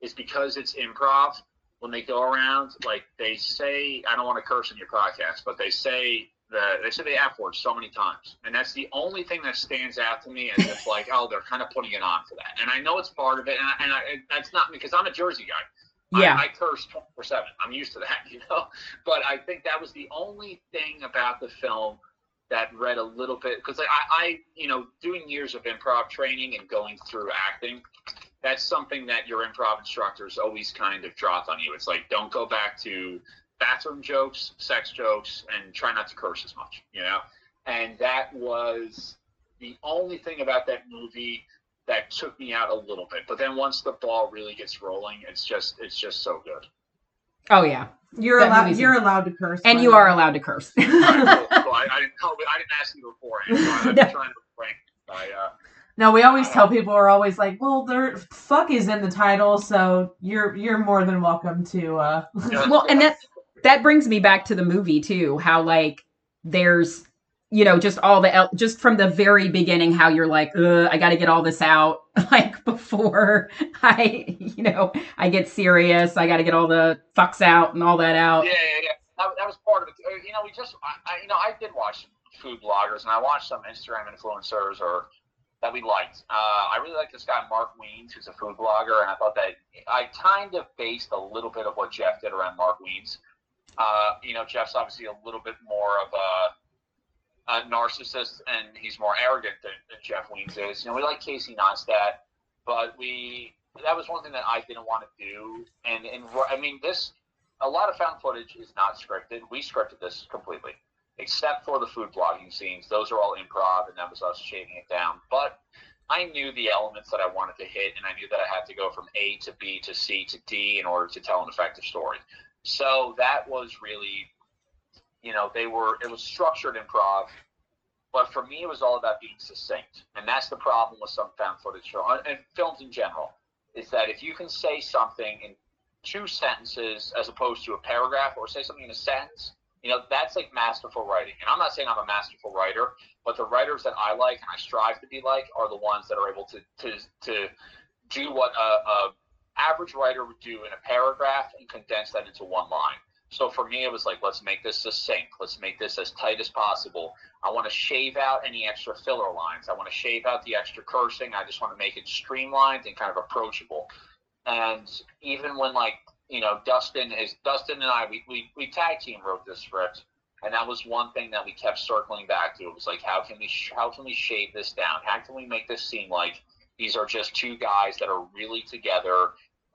is because it's improv. When they go around, like they say, I don't want to curse in your podcast, but they say the they say the F word so many times, and that's the only thing that stands out to me. And it's like, oh, they're kind of putting it on for that. And I know it's part of it, and I, and, I, and that's not because I'm a Jersey guy. Yeah. I, I curse twenty-four seven. I'm used to that, you know? But I think that was the only thing about the film that read a little bit, because I, I, you know, doing years of improv training and going through acting, that's something that your improv instructors always kind of drop on you. It's like, don't go back to bathroom jokes, sex jokes, and try not to curse as much, you know? And that was the only thing about that movie that took me out a little bit. But then once the ball really gets rolling, it's just it's just so good. Oh yeah, you're that allowed you're amazing. allowed to curse, and you are allowed to curse. Right, cool, cool. I, I didn't tell, I didn't ask you before. So I'm no. trying to rank. I, uh, no, we always uh, tell people are always like, well, there fuck is in the title, so you're you're more than welcome to. Uh... Yeah, well, and that that brings me back to the movie too. How like there's. You know, just all the, just from the very beginning, how you're like, ugh, I got to get all this out, like, before I, you know, I get serious. I got to get all the fucks out and all that out. Yeah, yeah, yeah. That, that was part of it. You know, we just, I, you know, I did watch food bloggers, and I watched some Instagram influencers or that we liked. Uh, I really liked this guy, Mark Wiens, who's a food blogger, and I thought that I kind of based a little bit of what Jeff did around Mark Wiens. Uh, you know, Jeff's obviously a little bit more of a, a narcissist, and he's more arrogant than, than Jeff Wiens is. You know, we like Casey Neistat, but we that was one thing that I didn't want to do. And, and I mean, this, a lot of found footage is not scripted. We scripted this completely, except for the food blogging scenes. Those are all improv, and that was us shaving it down. But I knew the elements that I wanted to hit, and I knew that I had to go from A to B to C to D in order to tell an effective story. So that was really... You know, they were, it was structured improv, but for me, it was all about being succinct. And that's the problem with some found footage shows, and films in general, is that if you can say something in two sentences as opposed to a paragraph, or say something in a sentence, you know, that's like masterful writing. And I'm not saying I'm a masterful writer, but the writers that I like and I strive to be like are the ones that are able to, to, to do what a, a average writer would do in a paragraph and condense that into one line. So for me, it was like, let's make this succinct. Let's make this as tight as possible. I want to shave out any extra filler lines. I want to shave out the extra cursing. I just want to make it streamlined and kind of approachable. And even when, like, you know, Dustin is Dustin and I, we, we, we tag team wrote this script. And that was one thing that we kept circling back to. It was like, how can we, how can we shave this down? How can we make this seem like these are just two guys that are really together,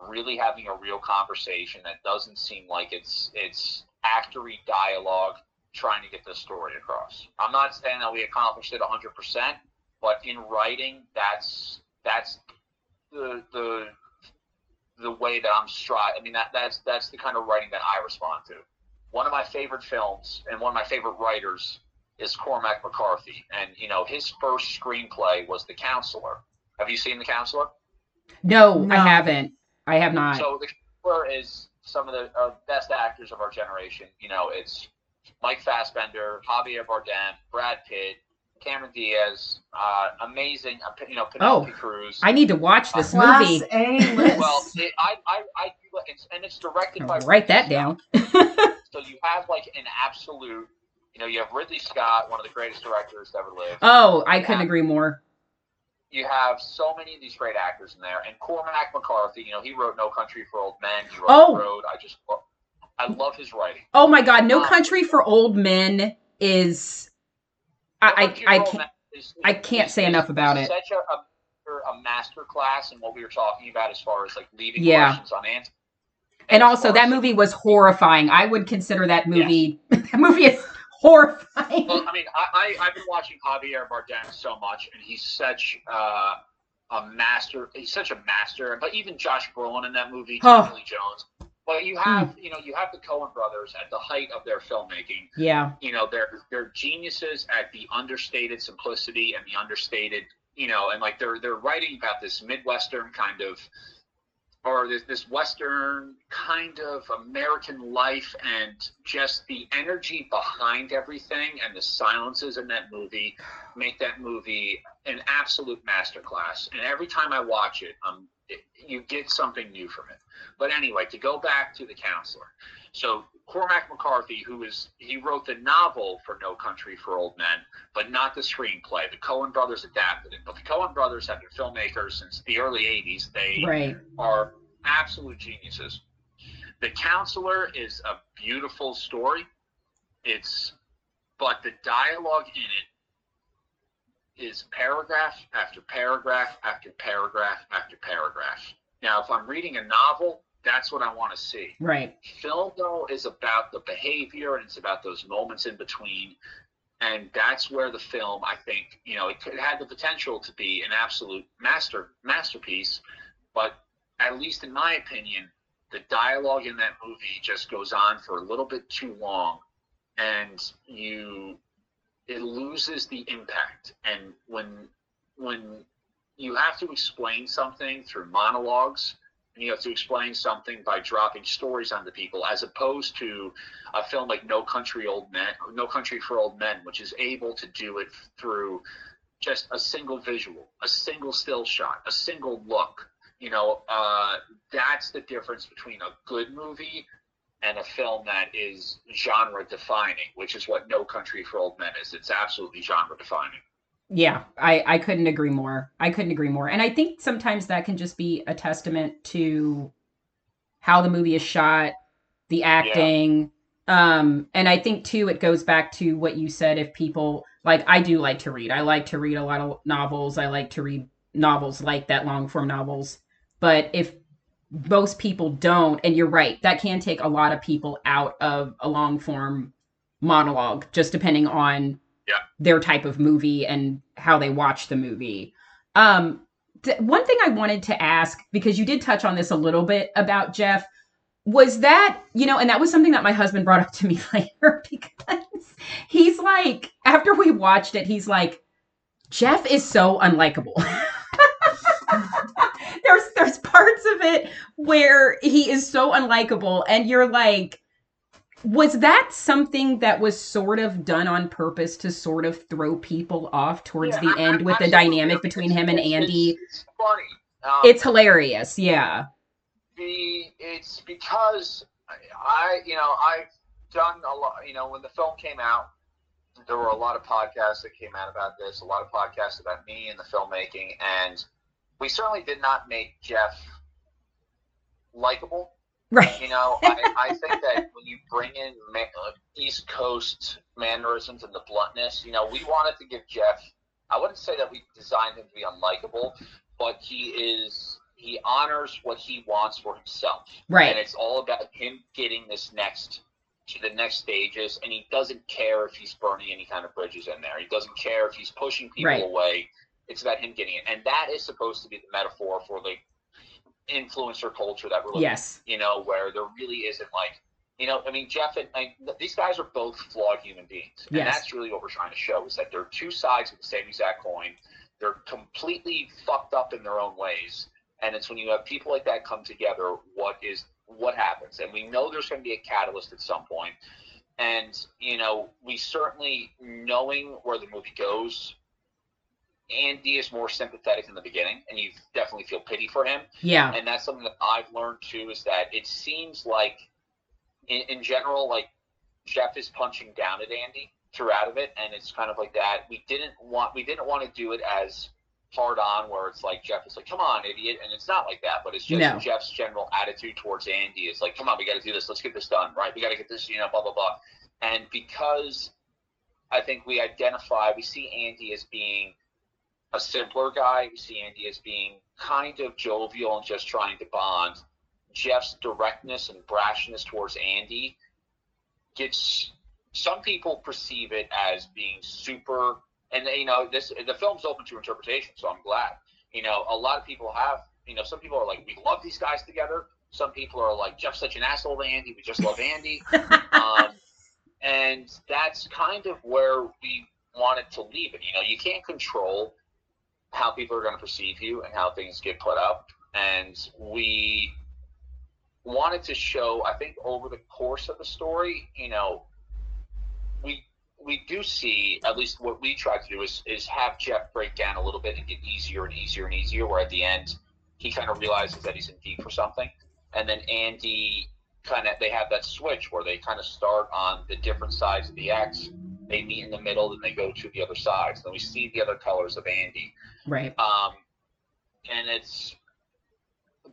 really having a real conversation that doesn't seem like it's it's actory dialogue trying to get the story across. I'm not saying that we accomplished it one hundred percent, but in writing, that's that's the the the way that I'm striving. I mean, that that's that's the kind of writing that I respond to. One of my favorite films and one of my favorite writers is Cormac McCarthy, and you know his first screenplay was The Counselor. Have you seen The Counselor? No, no. I haven't. I have not. So The Counselor is some of the uh, best actors of our generation. You know, it's Mike Fassbender, Javier Bardem, Brad Pitt, Cameron Diaz, uh, amazing, uh, you know, Penelope oh, Cruz. I need to watch this uh, movie. Well, it, I, I, I, it's, and it's directed I'll by- Write Ridley that Scott. Down. So you have like an absolute, you know, you have Ridley Scott, one of the greatest directors to ever live. Oh, I couldn't yeah. agree more. You have so many of these great actors in there, and Cormac McCarthy. You know, he wrote No Country for Old Men. He wrote oh. Road. I just, love, I love his writing. Oh my God, No um, Country for Old Men is, no I, I, I can't, is, is, I can't is, say is, enough about it. Such a, a, a master class in what we were talking about as far as like leaving yeah. questions unanswered. And, and also, that movie was horrifying. I would consider that movie. Yes. That movie is. Horrifying. Well, I mean, I, I, I've been watching Javier Bardem so much, and he's such uh, a master. He's such a master. But even Josh Brolin in that movie, huh. Tommy Lee Jones. But you have, mm. you know, you have the Coen brothers at the height of their filmmaking. Yeah. You know, they're they're geniuses at the understated simplicity and the understated, you know, and like they're they're writing about this Midwestern kind of, or this this Western kind of American life, and just the energy behind everything and the silences in that movie make that movie an absolute masterclass. And every time I watch it, I'm It, you get something new from it. But anyway, to go back to The Counselor. So Cormac McCarthy, who is, he wrote the novel for No Country for Old Men, but not the screenplay. The Coen brothers adapted it. But the Coen brothers have been filmmakers since the early eighties. They right. are absolute geniuses. The Counselor is a beautiful story. It's, but the dialogue in it is paragraph after paragraph after paragraph after paragraph. Now, if I'm reading a novel, that's what I want to see. Right. Film, though, is about the behavior, and it's about those moments in between. And that's where the film, I think, you know, it, it had the potential to be an absolute master masterpiece. But at least in my opinion, the dialogue in that movie just goes on for a little bit too long. And you... it loses the impact. And when when you have to explain something through monologues, and you have to explain something by dropping stories onto people, as opposed to a film like No Country Old Men, No Country for Old Men, which is able to do it through just a single visual, a single still shot, a single look. You know, uh, that's the difference between a good movie and a film that is genre-defining, which is what No Country for Old Men is. It's absolutely genre-defining. Yeah, I, I couldn't agree more. I couldn't agree more. And I think sometimes that can just be a testament to how the movie is shot, the acting. Yeah. Um, and I think, too, it goes back to what you said. If people... like, I do like to read. I like to read a lot of novels. I like to read novels like that, long-form novels. But if... most people don't, and you're right, that can take a lot of people out of a long form monologue, just depending on yeah. their type of movie and how they watch the movie. Um, th- one thing I wanted to ask, because you did touch on this a little bit about Jeff, was that, you know, and that was something that my husband brought up to me later, because he's like, after we watched it, he's like, Jeff is so unlikable. There's there's parts of it where he is so unlikable, and you're like, was that something that was sort of done on purpose to sort of throw people off towards yeah, the I, end I, with I, the dynamic between him and Andy? It's, it's funny. Um, it's hilarious, yeah. The it's because I you know I've done a lot. You know, when the film came out, there were a lot of podcasts that came out about this, a lot of podcasts about me and the filmmaking, and we certainly did not make Jeff likable. Right. You know, I, I think that when you bring in ma- East Coast mannerisms and the bluntness, you know, we wanted to give Jeff, I wouldn't say that we designed him to be unlikable, but he is, he honors what he wants for himself. Right. And it's all about him getting this next, to the next stages, and he doesn't care if he's burning any kind of bridges in there. He doesn't care if he's pushing people right. away. It's about him getting it. And that is supposed to be the metaphor for the influencer culture that we're living yes. in, you know, where there really isn't like, you know, I mean, Jeff and I, these guys are both flawed human beings. And yes. that's really what we're trying to show, is that they're two sides of the same exact coin. They're completely fucked up in their own ways. And it's when you have people like that come together, what is, what happens? And we know there's going to be a catalyst at some point. And, you know, we certainly, knowing where the movie goes, Andy is more sympathetic in the beginning, and you definitely feel pity for him. Yeah. And that's something that I've learned, too, is that it seems like, in, in general, like, Jeff is punching down at Andy throughout of it, and it's kind of like that. We didn't want we didn't want to do it as hard on, where it's like, Jeff is like, come on, idiot, and it's not like that, but it's just no. Jeff's general attitude towards Andy is like, come on, we got to do this, let's get this done, right? We got to get this, you know, blah, blah, blah. And because I think we identify, we see Andy as being a simpler guy, we see Andy as being kind of jovial and just trying to bond. Jeff's directness and brashness towards Andy gets, some people perceive it as being super, and you know, this, the film's open to interpretation, so I'm glad. You know, a lot of people have, you know, some people are like, we love these guys together. Some people are like, Jeff's such an asshole to Andy. We just love Andy. um, and that's kind of where we wanted to leave it. You know, you can't control how people are going to perceive you and how things get put up. And we wanted to show, I think, over the course of the story, you know, we we do see, at least what we try to do is, is have Jeff break down a little bit and get easier and easier and easier, where at the end he kind of realizes that he's in deep for something. And then Andy kind of, they have that switch where they kind of start on the different sides of the X, they meet in the middle, then they go to the other sides. Then we see the other colors of Andy. Right. Um, and it's,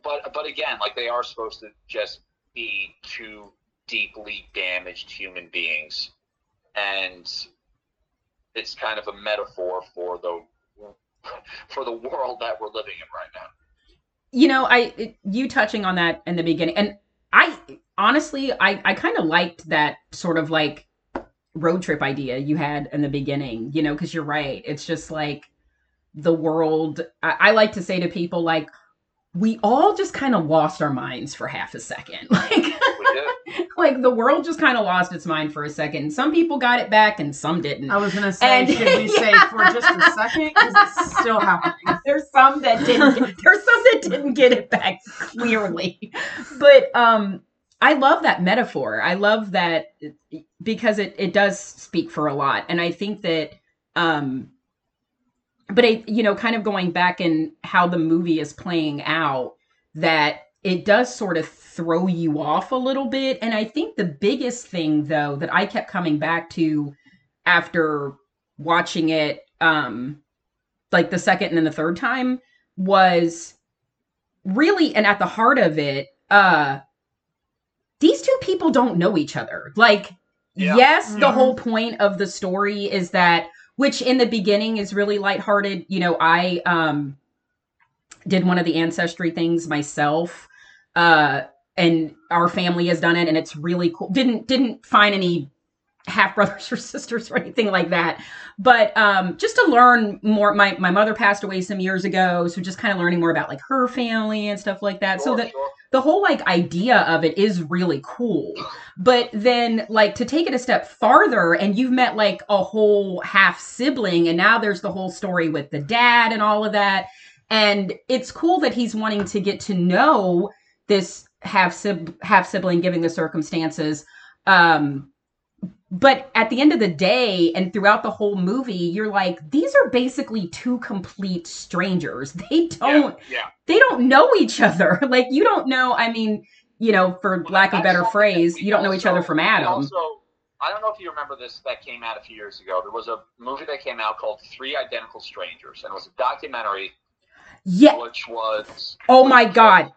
but but again, like, they are supposed to just be two deeply damaged human beings. And it's kind of a metaphor for the for the world that we're living in right now. You know, I you touching on that in the beginning, and I honestly, I, I kind of liked that sort of like road trip idea you had in the beginning, you know, because you're right. It's just like the world. I, I like to say to people, like, we all just kind of lost our minds for half a second. Like, like the world just kind of lost its mind for a second. And some people got it back and some didn't. I was going to say, and, should we say for just a second? Because it's still happening. There's some that didn't get, there's some that didn't get it back clearly. But, um, I love that metaphor. I love that because it, it does speak for a lot. And I think that, um, but it, you know, kind of going back in how the movie is playing out, that it does sort of throw you off a little bit. And I think the biggest thing though, that I kept coming back to after watching it, um, like the second and then the third time, was really, and at the heart of it, uh, these two people don't know each other. Like, yeah. yes, the yeah. whole point of the story is that, which in the beginning is really lighthearted. You know, I um, did one of the ancestry things myself, uh, and our family has done it, and it's really cool. Didn't didn't find any half brothers or sisters or anything like that, but um, just to learn more. My my mother passed away some years ago, so just kind of learning more about like her family and stuff like that. Sure, so that. Sure. The whole like idea of it is really cool, but then like to take it a step farther, and you've met like a whole half sibling, and now there's the whole story with the dad and all of that. And it's cool that he's wanting to get to know this half sib half sibling, given the circumstances. Um, but at the end of the day, and throughout the whole movie, you're like, these are basically two complete strangers. They don't, yeah, yeah. they don't know each other. Like, you don't know. I mean, you know, for well, lack of a better phrase, you don't also, know each other from Adam. Also, I don't know if you remember this, that came out a few years ago. There was a movie that came out called Three Identical Strangers, and it was a documentary. Yeah. Which was. Oh which my was, God.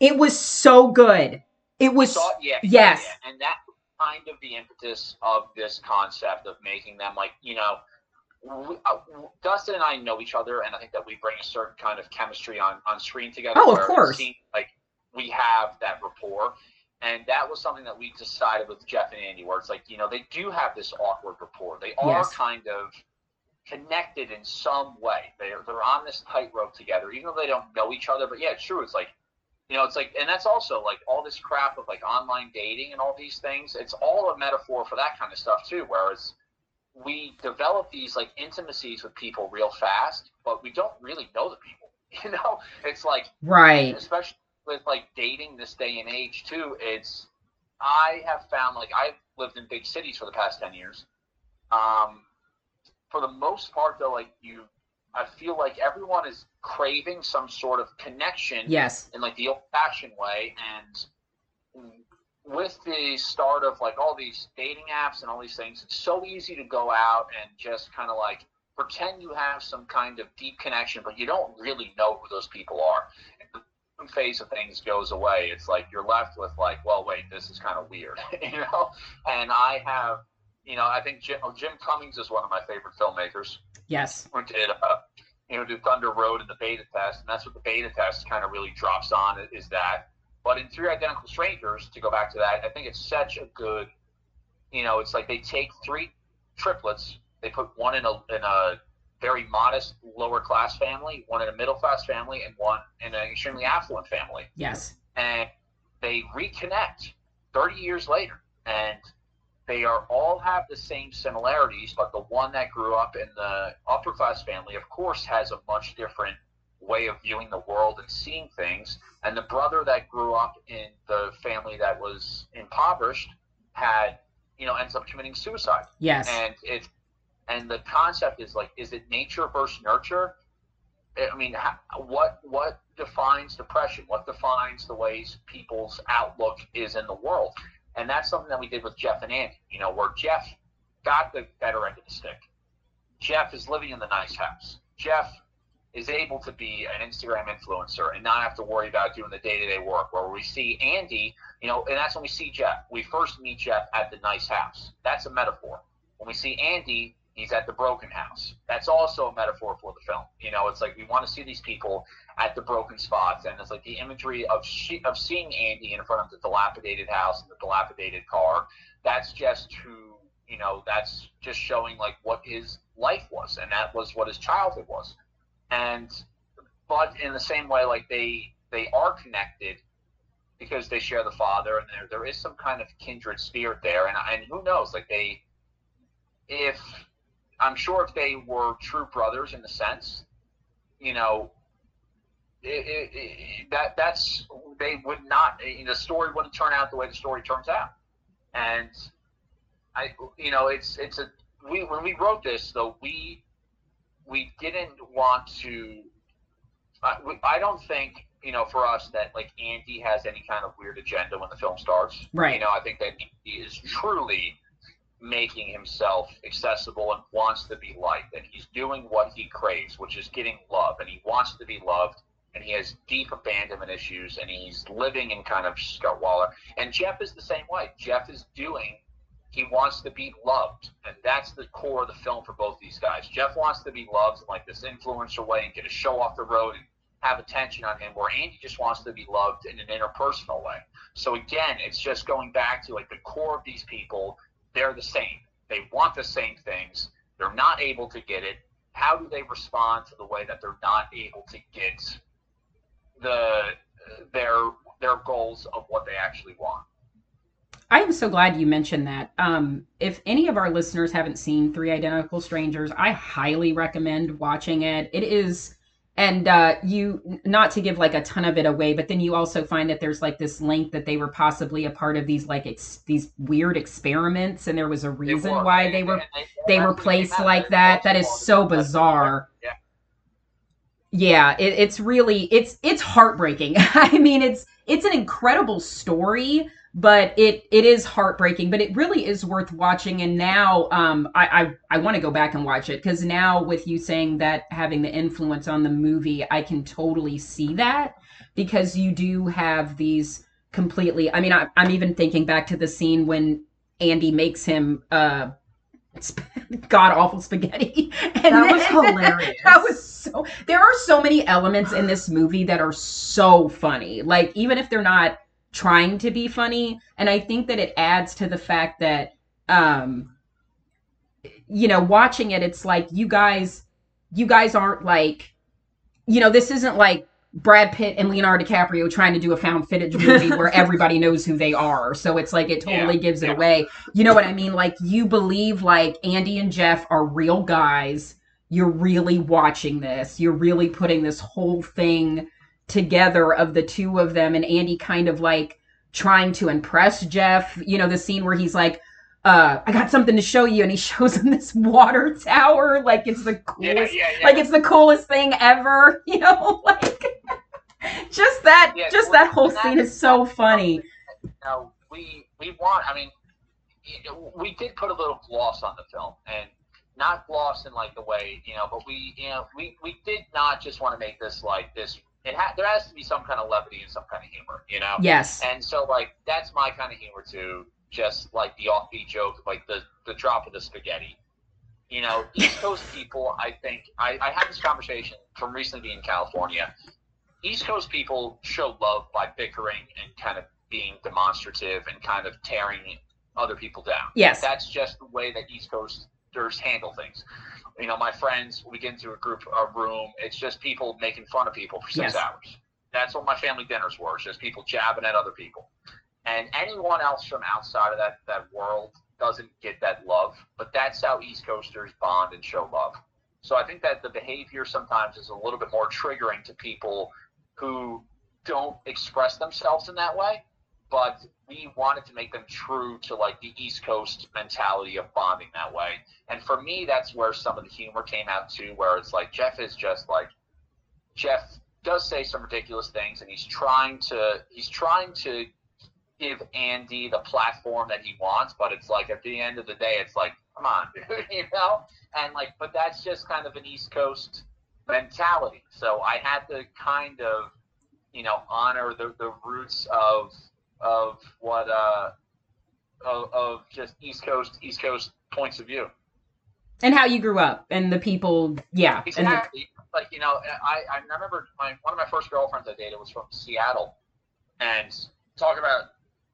It was so good. It was. Saw, yeah, yes. Yeah, and that. Kind of the impetus of this concept of making them like, you know, we, uh, Dustin and I know each other, and I think that we bring a certain kind of chemistry on, on screen together. Oh, of course. Seems like we have that rapport, and that was something that we decided with Jeff and Andy, where it's like, you know, they do have this awkward rapport. They are yes. kind of connected in some way. They're, they're on this tightrope together, even though they don't know each other. But yeah, it's true. It's like, you know, it's like, and that's also like all this crap of like online dating and all these things. It's all a metaphor for that kind of stuff too. Whereas we develop these like intimacies with people real fast, but we don't really know the people, you know, it's like, right. Especially with like dating this day and age too. It's, I have found like I've lived in big cities for the past ten years. Um, for the most part though, like you, I feel like everyone is craving some sort of connection yes. in like the old fashioned way. And with the start of like all these dating apps and all these things, it's so easy to go out and just kind of like pretend you have some kind of deep connection, but you don't really know who those people are. And the phase of things goes away. It's like, you're left with like, well, wait, this is kind of weird, you know? And I have, you know, I think Jim, oh, Jim Cummings is one of my favorite filmmakers. Yes. Who did, uh, you know, did Thunder Road and The Beta Test, and that's what The Beta Test kind of really drops on, is that. But in Three Identical Strangers, to go back to that, I think it's such a good, you know, it's like they take three triplets, they put one in a in a very modest lower class family, one in a middle class family, and one in an extremely affluent family. Yes. And they reconnect thirty years later, and they are all have the same similarities, but the one that grew up in the upper class family, of course, has a much different way of viewing the world and seeing things. And the brother that grew up in the family that was impoverished had, you know, ends up committing suicide. Yes. And it's, and the concept is like, is it nature versus nurture? I mean, what what defines depression? What defines the ways people's outlook is in the world? And that's something that we did with Jeff and Andy, you know, where Jeff got the better end of the stick. Jeff is living in the nice house. Jeff is able to be an Instagram influencer and not have to worry about doing the day-to-day work, where we see Andy, you know, and that's when we see Jeff. We first meet Jeff at the nice house. That's a metaphor. When we see Andy, he's at the broken house. That's also a metaphor for the film. You know, it's like we want to see these people at the broken spots, and it's like the imagery of she, of seeing Andy in front of the dilapidated house and the dilapidated car. That's just to, you know, that's just showing like what his life was, and that was what his childhood was. And but in the same way, like they they are connected because they share the father, and there there is some kind of kindred spirit there. And and who knows, like they, if I'm sure if they were true brothers in the sense, you know, it, it, it, that that's they would not, you know, the story wouldn't turn out the way the story turns out. And I, you know, it's it's a we when we wrote this though we. We didn't want to uh, – I don't think, you know, for us that, like, Andy has any kind of weird agenda when the film starts. Right. You know, I think that he is truly making himself accessible and wants to be liked. And he's doing what he craves, which is getting love. And he wants to be loved. And he has deep abandonment issues. And he's living in kind of Scottwaller. And Jeff is the same way. Jeff is doing – he wants to be loved, and that's the core of the film for both these guys. Jeff wants to be loved in like this influencer way and get a show off the road and have attention on him, where Andy just wants to be loved in an interpersonal way. So again, it's just going back to like the core of these people. They're the same. They want the same things. They're not able to get it. How do they respond to the way that they're not able to get the their their goals of what they actually want? I am so glad you mentioned that. Um, if any of our listeners haven't seen Three Identical Strangers, I highly recommend watching it. It is, and uh, you, not to give like a ton of it away, but then you also find that there's like this link that they were possibly a part of these like ex, these weird experiments, and there was a reason were, why they, they were they, they were placed like that. That is so bizarre. Yeah, yeah it, it's really it's it's heartbreaking. I mean, it's it's an incredible story. But it it is heartbreaking, but it really is worth watching. And now um, I I, I want to go back and watch it, because now with you saying that, having the influence on the movie, I can totally see that, because you do have these completely. I mean, I, I'm even thinking back to the scene when Andy makes him uh, god awful spaghetti. And that was hilarious. That was so. There are so many elements in this movie that are so funny. Like, even if they're not trying to be funny. And I think that it adds to the fact that, um, you know, watching it, it's like, you guys, you guys aren't like, you know, this isn't like Brad Pitt and Leonardo DiCaprio trying to do a found footage movie where everybody knows who they are. So it's like, it totally yeah, gives yeah. it away. You know what I mean? Like, you believe like Andy and Jeff are real guys. You're really watching this. You're really putting this whole thing together of the two of them, and Andy kind of like trying to impress Jeff. You know, the scene where he's like, uh, I got something to show you, and he shows him this water tower. Like, it's the coolest, yeah, yeah, yeah. like it's the coolest thing ever, you know, like just that, yeah, just well, that whole that, scene is so funny. You know, we, we want, I mean, we did put a little gloss on the film, and not gloss in like the way, you know, but we, you know, we, we did not just want to make this like this. It ha- there has to be some kind of levity and some kind of humor, you know? Yes. And so, like, that's my kind of humor, too. Just, like, the offbeat joke, like, the, the drop of the spaghetti. You know, East Coast people, I think, I, I had this conversation from recently being in California. East Coast people show love by bickering and kind of being demonstrative and kind of tearing other people down. Yes. That's just the way that East Coast characters handle things. You know, my friends, we get into a group, a room, it's just people making fun of people for six yes. hours. That's what my family dinners were, it's just people jabbing at other people. And anyone else from outside of that, that world doesn't get that love, but that's how East Coasters bond and show love. So I think that the behavior sometimes is a little bit more triggering to people who don't express themselves in that way, but we wanted to make them true to like the East Coast mentality of bonding that way. And for me, that's where some of the humor came out too, where it's like Jeff is just like, Jeff does say some ridiculous things, and he's trying to he's trying to give Andy the platform that he wants, but it's like at the end of the day, it's like, come on, dude, you know? And like, but that's just kind of an East Coast mentality. So I had to kind of, you know, honor the, the roots of of what uh of, of just East Coast East Coast points of view. And how you grew up and the people, yeah. Exactly. And the... Like, you know, I, I remember my one of my first girlfriends I dated was from Seattle, and talking about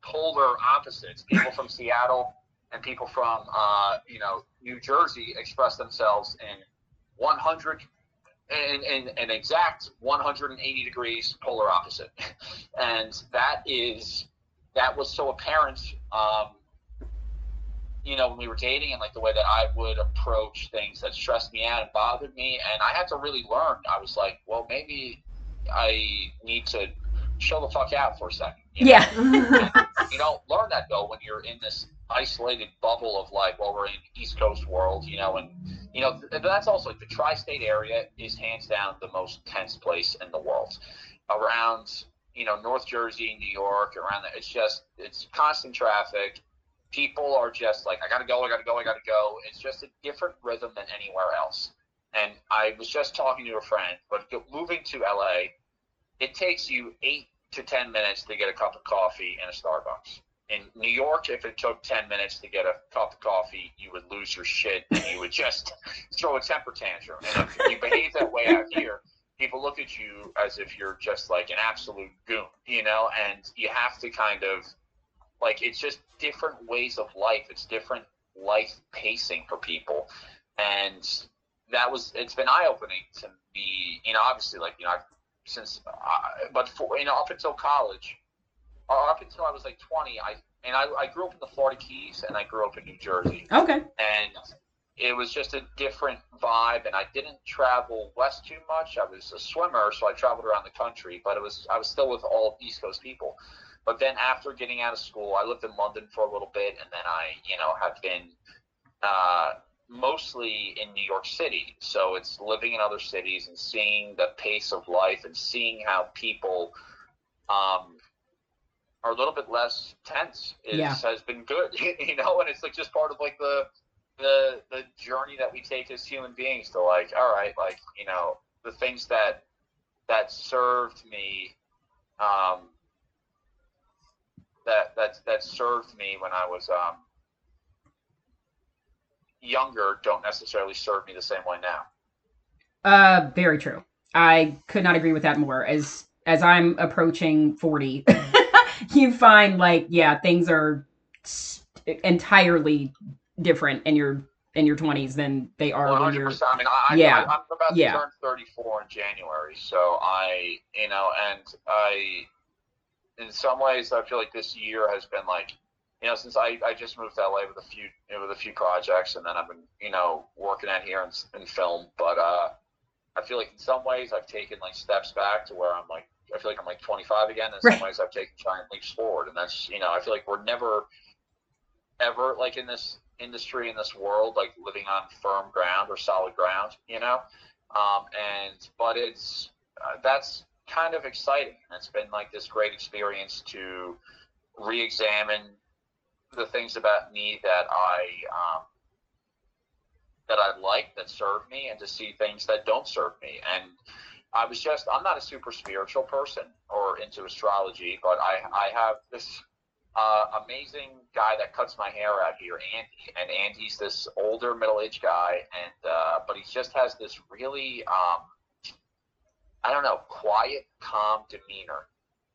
polar opposites, people from Seattle and people from uh, you know, New Jersey express themselves in one hundred in in an exact one hundred and eighty degrees polar opposite. And that is that was so apparent um, you know, when we were dating, and like the way that I would approach things that stressed me out and bothered me, and I had to really learn. I was like, well, maybe I need to chill the fuck out for a second. You yeah. Know? You don't learn that though when you're in this isolated bubble of like, well, we're in East Coast world, you know, and you know th that's also like the tri-state area is hands down the most tense place in the world. Around, you know, North Jersey, New York, around that, it's just it's constant traffic. People are just like, I gotta go, I gotta go, I gotta go. It's just a different rhythm than anywhere else. And I was just talking to a friend, but moving to L A, it takes you eight to ten minutes to get a cup of coffee in a Starbucks. In New York, if it took ten minutes to get a cup of coffee, you would lose your shit and you would just throw a temper tantrum. And if you behave that way out here, people look at you as if you're just like an absolute goon, you know? And you have to kind of, like, it's just different ways of life. It's different life pacing for people. And that was, it's been eye-opening to me, you know, obviously, like, you know, I've, since, I, but for, you know, up until college, or up until I was like twenty, I, and I, I grew up in the Florida Keys and I grew up in New Jersey. Okay. And it was just a different vibe, and I didn't travel west too much. I was a swimmer, so I traveled around the country, but it was, I was still with all of East Coast people. But then after getting out of school, I lived in London for a little bit, and then I, you know, have been, uh, mostly in New York City. So it's living in other cities and seeing the pace of life and seeing how people um are a little bit less tense is, yeah. has been good, you know. And it's like just part of like the the the journey that we take as human beings to like, all right, like, you know, the things that that served me um that that that served me when I was um younger don't necessarily serve me the same way now. Uh, very true. I could not agree with that more. As as I'm approaching forty, you find like, yeah, things are entirely different in your in your twenties than they are one hundred percent. When you're. I mean, I, yeah, I, I'm about yeah. to turn thirty-four in January, so I, you know, and I, in some ways, I feel like this year has been like. You know, since I, I just moved to L A with a few with a few projects, and then I've been, you know, working out here in, in film. But uh, I feel like in some ways I've taken like steps back to where I'm like, I feel like I'm like twenty-five again. In right. some ways I've taken giant leaps forward, and that's, you know, I feel like we're never ever like in this industry, in this world, like living on firm ground or solid ground, you know. Um, and but it's uh, that's kind of exciting. It's been like this great experience to re-examine the things about me that I um, that I like, that serve me, and to see things that don't serve me. And I was just, I'm not a super spiritual person or into astrology, but I, I have this uh, amazing guy that cuts my hair out here, Andy, and Andy's this older middle-aged guy, and uh, but he just has this really, um, I don't know, quiet, calm demeanor.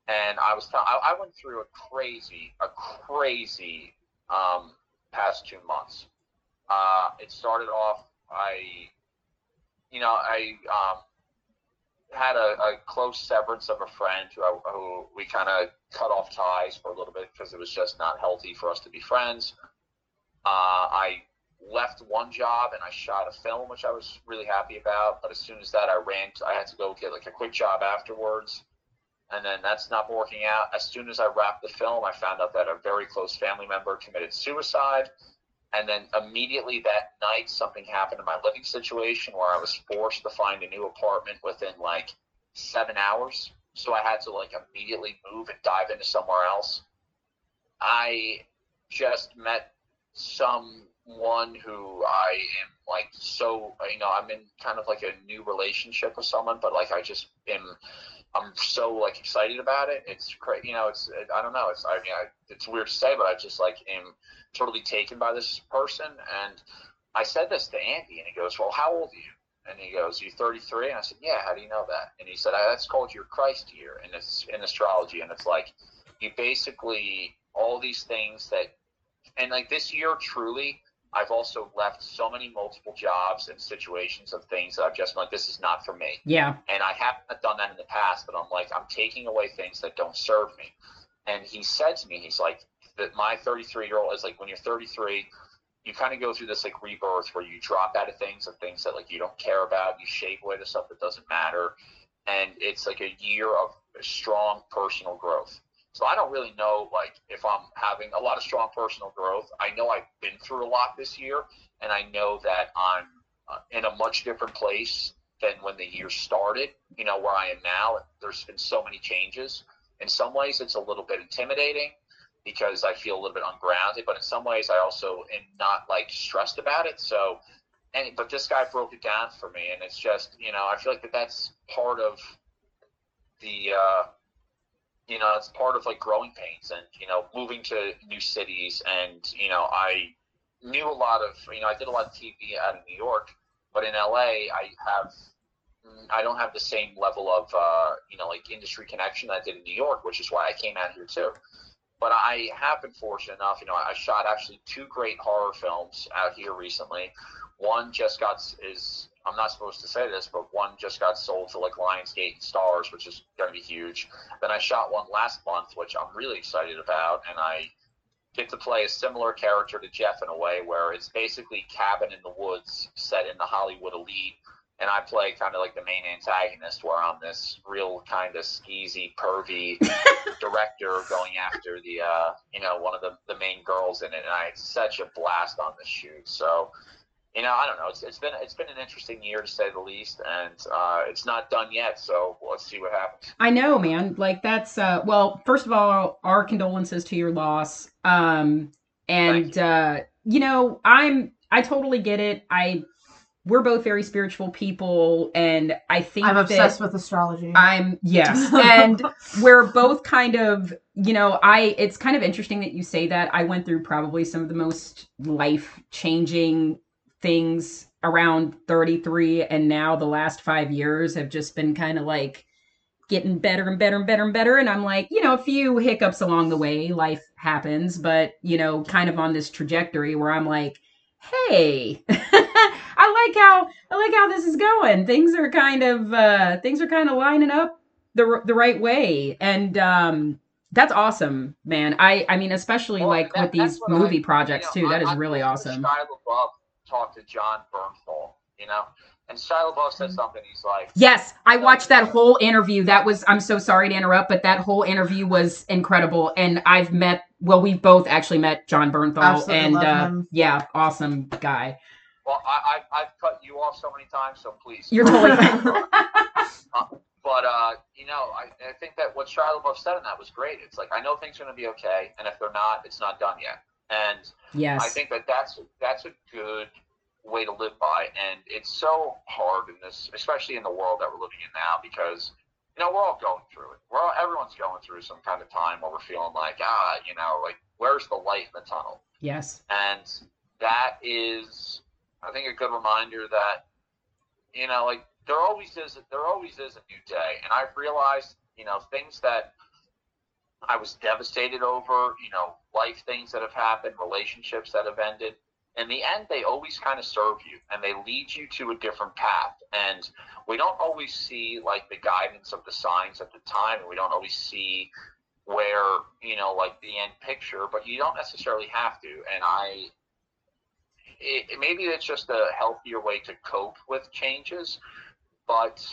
And I was, I went through a crazy, a crazy um, past two months. Uh, it started off, I, you know, I um, had a, a close severance of a friend who, I, who we kind of cut off ties for a little bit because it was just not healthy for us to be friends. Uh, I left one job and I shot a film, which I was really happy about. But as soon as that, I ran, I had to go get like a quick job afterwards. And then that's not working out. As soon as I wrapped the film, I found out that a very close family member committed suicide. And then immediately that night, something happened in my living situation where I was forced to find a new apartment within like seven hours. So I had to like immediately move and dive into somewhere else. I just met someone who I am like, so, you know, I'm in kind of like a new relationship with someone, but like I just am, I'm so like excited about it. It's crazy, you know. It's it, I don't know. It's I mean, I, it's weird to say, but I just like am totally taken by this person. And I said this to Andy, and he goes, "Well, how old are you?" And he goes, "You thirty-three?" And I said, "Yeah. How do you know that?" And he said, "That's called your Christ year, and it's in astrology, and it's like you basically all these things that, and like this year truly." I've also left so many multiple jobs and situations of things that I've just been like, this is not for me. Yeah. And I haven't done that in the past, but I'm like, I'm taking away things that don't serve me. And he said to me, he's like, that my thirty-three-year-old is like, when you're thirty-three, you kind of go through this like rebirth where you drop out of things of things that like you don't care about. You shave away the stuff that doesn't matter. And it's like a year of strong personal growth. So I don't really know, like, if I'm having a lot of strong personal growth. I know I've been through a lot this year, and I know that I'm uh, in a much different place than when the year started, you know, where I am now. There's been so many changes. In some ways, it's a little bit intimidating because I feel a little bit ungrounded, but in some ways, I also am not, like, stressed about it. So, and but this guy broke it down for me, and it's just, you know, I feel like that that's part of the uh, – you know, it's part of like growing pains and, you know, moving to new cities. And, you know, I knew a lot of, you know, I did a lot of T V out of New York, but in L A I have, I don't have the same level of, uh, you know, like industry connection that I did in New York, which is why I came out here too. But I have been fortunate enough, you know, I shot actually two great horror films out here recently. One just got, is, I'm not supposed to say this, but one just got sold to like Lionsgate and Stars, which is going to be huge. Then I shot one last month, which I'm really excited about, and I get to play a similar character to Jeff in a way where it's basically Cabin in the Woods set in the Hollywood elite, and I play kind of like the main antagonist where I'm this real kind of skeezy, pervy director going after the, uh, you know, one of the, the main girls in it, and I had such a blast on the shoot, so... You know, I don't know. It's it's been it's been an interesting year to say the least, and uh, it's not done yet. So let's see what happens. I know, man. Like that's uh, well. First of all, our condolences to your loss. Um, and you. Uh, you know, I'm I totally get it. I we're both very spiritual people, and I think I'm obsessed that with astrology. I'm yes, and we're both kind of you know. I it's kind of interesting that you say that. I went through probably some of the most life-changing things around thirty-three, and now the last five years have just been kind of like getting better and better and better and better. And I'm like, you know, a few hiccups along the way, life happens, but you know, kind of on this trajectory where I'm like, hey, I like how, I like how this is going. Things are kind of, uh, things are kind of lining up the the right way. And, um, that's awesome, man. I, I mean, especially well, like that, with these movie I, projects you know, too, I, that I, is really awesome. Talk to John Bernthal, you know, and Shia LaBeouf said something. He's like, yes, I watched that whole interview. That was, I'm so sorry to interrupt, but that whole interview was incredible. And I've met, well, we've both actually met John Bernthal. Absolutely and uh, yeah, awesome guy. Well, I, I, I've cut you off so many times, so please. You're totally fine. uh, But, uh, you know, I, I think that what Shia LaBeouf said in that was great. It's like, I know things are going to be okay. And if they're not, it's not done yet. And yes. I think that that's, that's a good way to live by. And it's so hard in this, especially in the world that we're living in now, because, you know, we're all going through it. We're all, everyone's going through some kind of time where we're feeling like, ah, you know, like, where's the light in the tunnel? Yes. And that is, I think, a good reminder that, you know, like, there always is, there always is a new day. And I've realized, you know, things that I was devastated over, you know, life things that have happened, relationships that have ended. in the end, they always kind of serve you, and they lead you to a different path. And we don't always see, like, the guidance of the signs at the time, and we don't always see where, you know, like, the end picture, but you don't necessarily have to. And I, it, maybe it's just a healthier way to cope with changes, but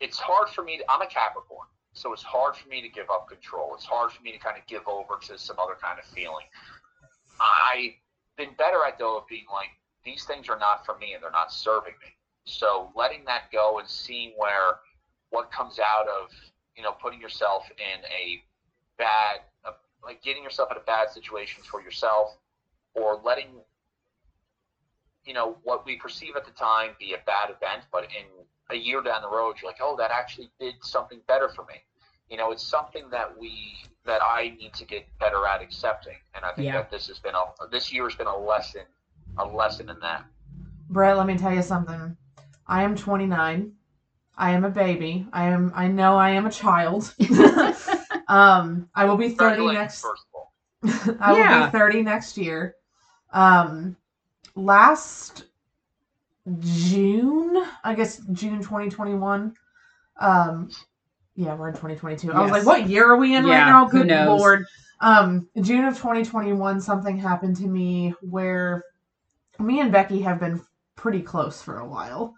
it's hard for me to, I'm a Capricorn, so it's hard for me to give up control. It's hard for me to kind of give over to some other kind of feeling. I've been better at, though, of being like, these things are not for me and they're not serving me. So letting that go and seeing where, what comes out of, you know, putting yourself in a bad, uh, like getting yourself in a bad situation for yourself, or letting, you know, what we perceive at the time be a bad event, but in a year down the road, you're like, oh, that actually did something better for me. You know, it's something that we, that I need to get better at accepting. And I think yeah. that this has been, a, this year has been a lesson, a lesson in that. Brett, let me tell you something. I am twenty-nine. I am a baby. I am. I know I am a child. um, I will be thirty next. First of all. I yeah. will be thirty next year. Um, last June, I guess June twenty twenty-one. Um, yeah, we're in twenty twenty-two. Yes. I was like, "What year are we in yeah, right now?" Good Lord. Um, June of twenty twenty-one, something happened to me where me and Becky have been pretty close for a while.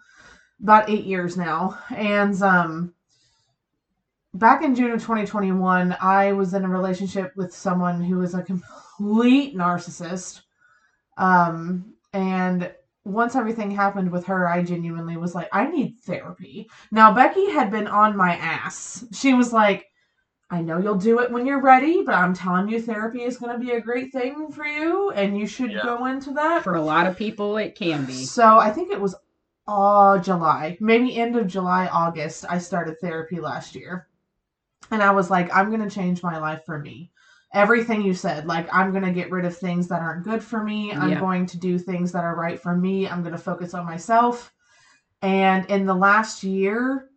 About eight years now. And um, back in June of twenty twenty-one, I was in a relationship with someone who was a complete narcissist. Um, and once everything happened with her, I genuinely was like, I need therapy. Now, Becky had been on my ass. She was like, I know you'll do it when you're ready, but I'm telling you, therapy is going to be a great thing for you, and you should yeah. go into that. For a lot of people, it can be. So I think it was Uh, July, maybe end of July, August, I started therapy last year. And I was like, I'm going to change my life for me. Everything you said, like, I'm going to get rid of things that aren't good for me. I'm yeah. going to do things that are right for me. I'm going to focus on myself. And in the last year,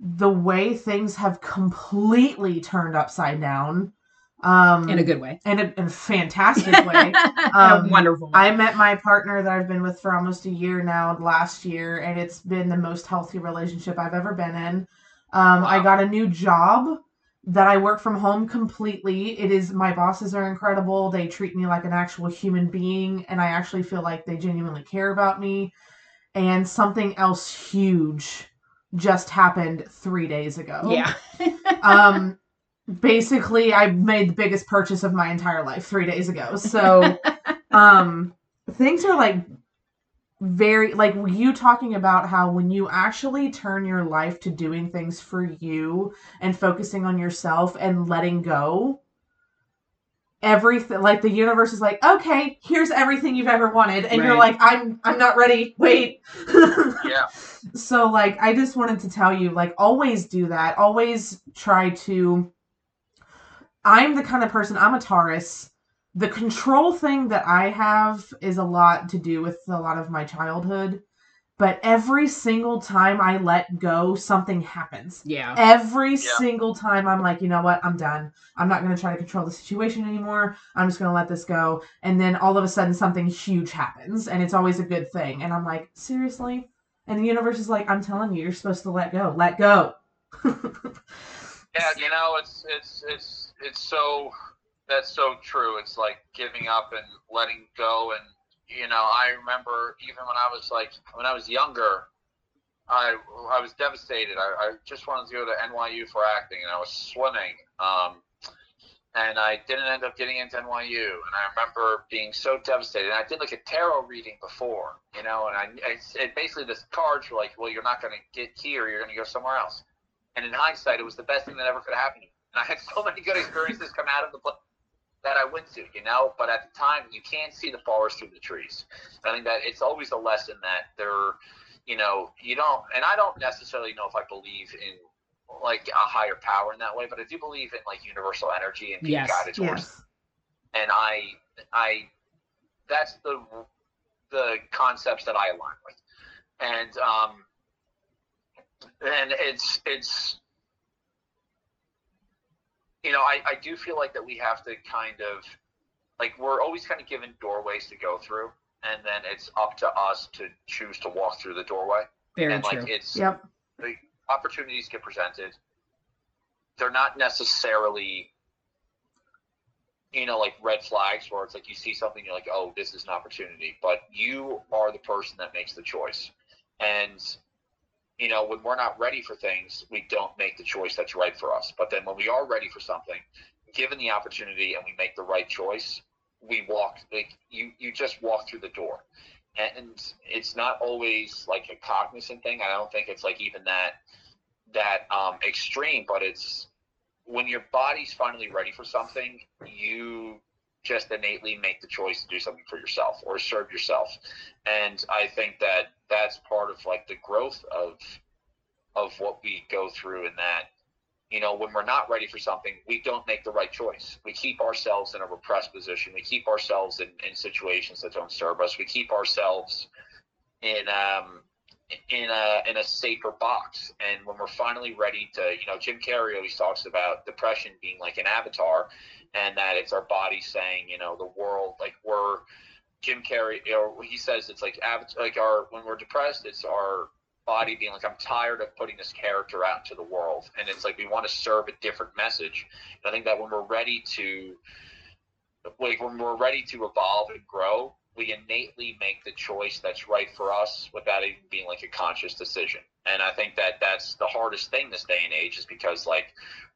the way things have completely turned upside down. Um, in a good way. In a, in a fantastic way. Um, a wonderful way. I met my partner that I've been with for almost a year now, last year, and it's been the most healthy relationship I've ever been in. Um, wow. I got a new job that I work from home completely. It is, my bosses are incredible. They treat me like an actual human being, and I actually feel like they genuinely care about me. And something else huge just happened three days ago. Yeah. um, Basically, I made the biggest purchase of my entire life three days ago. So, um, things are like very, like you talking about how when you actually turn your life to doing things for you and focusing on yourself and letting go, everything, like the universe is like, okay, here's everything you've ever wanted. And right. you're like, I'm, I'm not ready. Wait. yeah. So like, I just wanted to tell you, like, always do that. Always try to, I'm the kind of person, I'm a Taurus. The control thing that I have is a lot to do with a lot of my childhood. But every single time I let go, something happens. Yeah. Every yeah. single time I'm like, you know what? I'm done. I'm not going to try to control the situation anymore. I'm just going to let this go. And then all of a sudden something huge happens. And it's always a good thing. And I'm like, seriously? And the universe is like, I'm telling you, you're supposed to let go. Let go. Yeah, you know, it's it's it's it's so that's so true. It's like giving up and letting go. And you know, I remember even when I was like when I was younger, I I was devastated. I, I just wanted to go to N Y U for acting, and I was swimming, um, and I didn't end up getting into N Y U. And I remember being so devastated. And I did like a tarot reading before, you know, and I, I it basically this cards were like, well, you're not going to get here. You're going to go somewhere else. And in hindsight, it was the best thing that ever could happen. And I had so many good experiences come out of the place that I went to, you know. But at the time, you can't see the forest through the trees. I think that it's always a lesson that there, you know, you don't. And I don't necessarily know if I believe in like a higher power in that way, but I do believe in like universal energy and being yes, guided towards. Yes. And I, I, that's the the concepts that I align with, and um. And it's, it's, you know, I, I do feel like that we have to kind of like, we're always kind of given doorways to go through, and then it's up to us to choose to walk through the doorway. Very and, true. Like, it's, yep. The opportunities get presented. They're not necessarily, you know, like red flags where it's like you see something, you're like, oh, this is an opportunity. But you are the person that makes the choice. And, you know, when we're not ready for things, we don't make the choice that's right for us. But then when we are ready for something, given the opportunity and we make the right choice, we walk, like, you, you just walk through the door. And it's not always like a cognizant thing. I don't think it's like even that that um, extreme, but it's when your body's finally ready for something, you just innately make the choice to do something for yourself or serve yourself. And I think that that's part of like the growth of of what we go through, in that, you know, when we're not ready for something, we don't make the right choice. We keep ourselves in a repressed position. We keep ourselves in, in situations that don't serve us. We keep ourselves in um, in a in a safer box. And when we're finally ready to, you know, Jim Carrey always talks about depression being like an avatar, and that it's our body saying, you know, the world, like we're Jim Carrey, or he says it's like like our when we're depressed, it's our body being like, I'm tired of putting this character out into the world. And it's like we want to serve a different message. And I think that when we're ready to like when we're ready to evolve and grow, we innately make the choice that's right for us without even being like a conscious decision. And I think that that's the hardest thing this day and age, is because like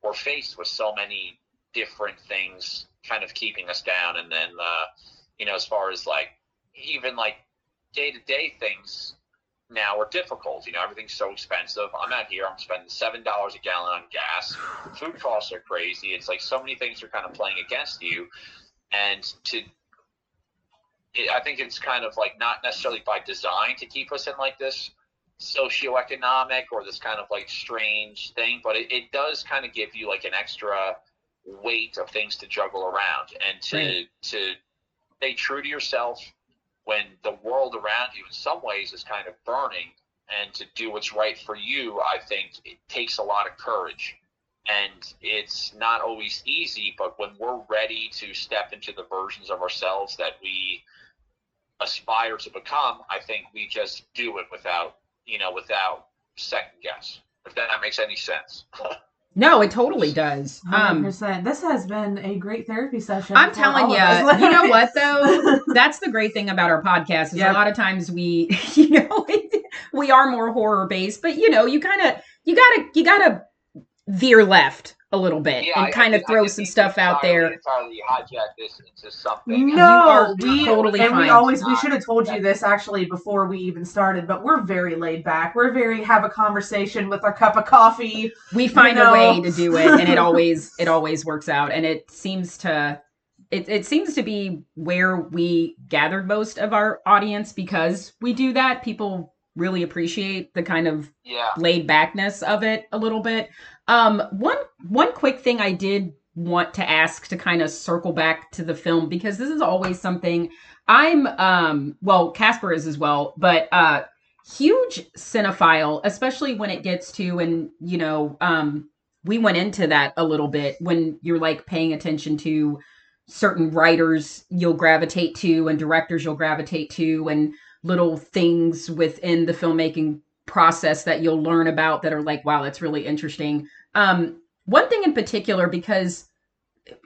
we're faced with so many different things kind of keeping us down. And then uh you know, as far as like even like day-to-day things now are difficult. You know, everything's so expensive. I'm out here, I'm spending seven dollars a gallon on gas. Food costs are crazy. It's like so many things are kind of playing against you. And to it, I think it's kind of like not necessarily by design to keep us in like this socioeconomic or this kind of like strange thing, but it, it does kind of give you like an extra weight of things to juggle around. And to right. to stay true to yourself when the world around you in some ways is kind of burning, and to do what's right for you, I think it takes a lot of courage. And it's not always easy, but when we're ready to step into the versions of ourselves that we aspire to become, I think we just do it without, you know, without second guess, if that makes any sense. No, it totally does. Um, one hundred percent. This has been a great therapy session. I'm telling you, you know what though? That's the great thing about our podcast, is yep. a lot of times we, you know, we are more horror based, but you know, you kind of, you gotta, you gotta veer left a little bit yeah, and kind of throw I some stuff entirely, out there. Entirely hijack this into something. No, we totally and fine. we always we should have told you this actually before we even started, but we're very laid back. We're very have a conversation with our cup of coffee. We find you know. a way to do it, and it always it always works out, and it seems to it it seems to be where we gathered most of our audience, because we do that. People really appreciate the kind of yeah. laid backness of it a little bit. Um, one one quick thing I did want to ask to kind of circle back to the film, because this is always something I'm, um, well, Casper is as well, but uh, huge cinephile, especially when it gets to, and, you know, um, we went into that a little bit, when you're like paying attention to certain writers you'll gravitate to and directors you'll gravitate to and little things within the filmmaking process that you'll learn about that are like, wow, that's really interesting. Um, one thing in particular, because,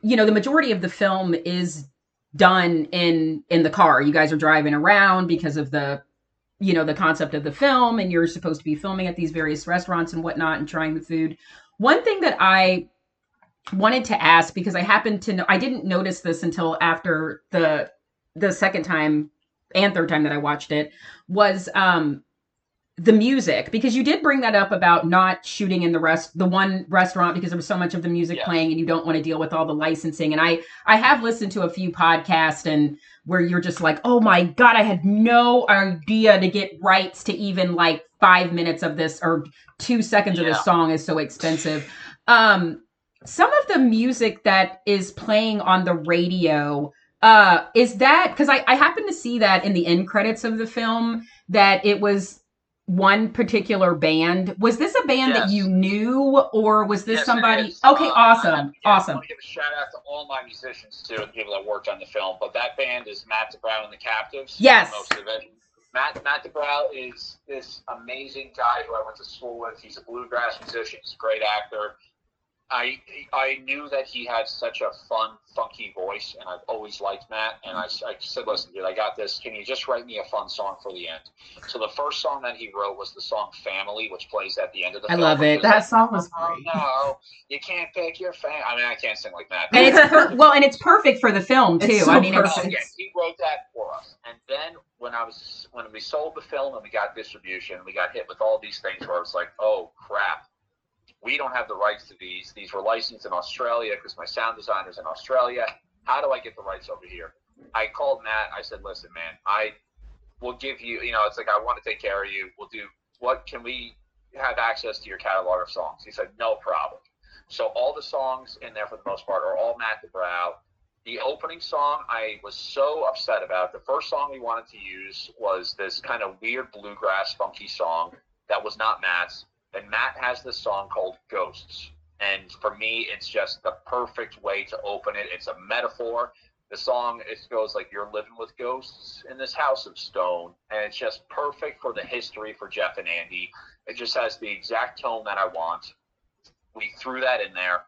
you know, the majority of the film is done in, in the car. You guys are driving around because of the, you know, the concept of the film, and you're supposed to be filming at these various restaurants and whatnot and trying the food. One thing that I wanted to ask, because I happened to know, I didn't notice this until after the, the second time and third time that I watched it, was, um, the music, because you did bring that up about not shooting in the rest, the one restaurant, because there was so much of the music yeah. playing, and you don't want to deal with all the licensing. And I, I have listened to a few podcasts and where you're just like, oh my God, I had no idea to get rights to even like five minutes of this or two seconds yeah. of this song is so expensive. Um, some of the music that is playing on the radio, uh, is that, cause I, I happened to see that in the end credits of the film, that it was one particular band. Was this a band yes. that you knew, or was this yes, somebody? Okay, uh, awesome, I, yeah, awesome. I want to give a shout out to all my musicians too, the people that worked on the film. But that band is Matt DeBrow and the Captives. Yes, most of it. Matt Matt DeBrow is this amazing guy who I went to school with. He's a bluegrass musician. He's a great actor. I I knew that he had such a fun, funky voice, and I've always liked Matt. And I, I said, listen, dude, I got this. Can you just write me a fun song for the end? So the first song that he wrote was the song Family, which plays at the end of the I film. I love it. That like, song was great. Oh, no, you can't pick your family. I mean, I can't sing like that. And it's per- well, and it's perfect for the film, too. So I mean, it's, yeah, he wrote that for us. And then when I was when we sold the film and we got distribution, we got hit with all these things where I was like, oh, crap. We don't have the rights to these. These were licensed in Australia because my sound designer's in Australia. How do I get the rights over here? I called Matt. I said, listen, man, I will give you, you know, it's like, I want to take care of you. We'll do, what can we have access to your catalog of songs? He said, no problem. So all the songs in there for the most part are all Matt DeBrow. The opening song I was so upset about. The first song we wanted to use was this kind of weird bluegrass funky song that was not Matt's. And Matt has this song called Ghosts. And for me, it's just the perfect way to open it. It's a metaphor. The song, it goes like, you're living with ghosts in this house of stone. And it's just perfect for the history for Jeff and Andy. It just has the exact tone that I want. We threw that in there.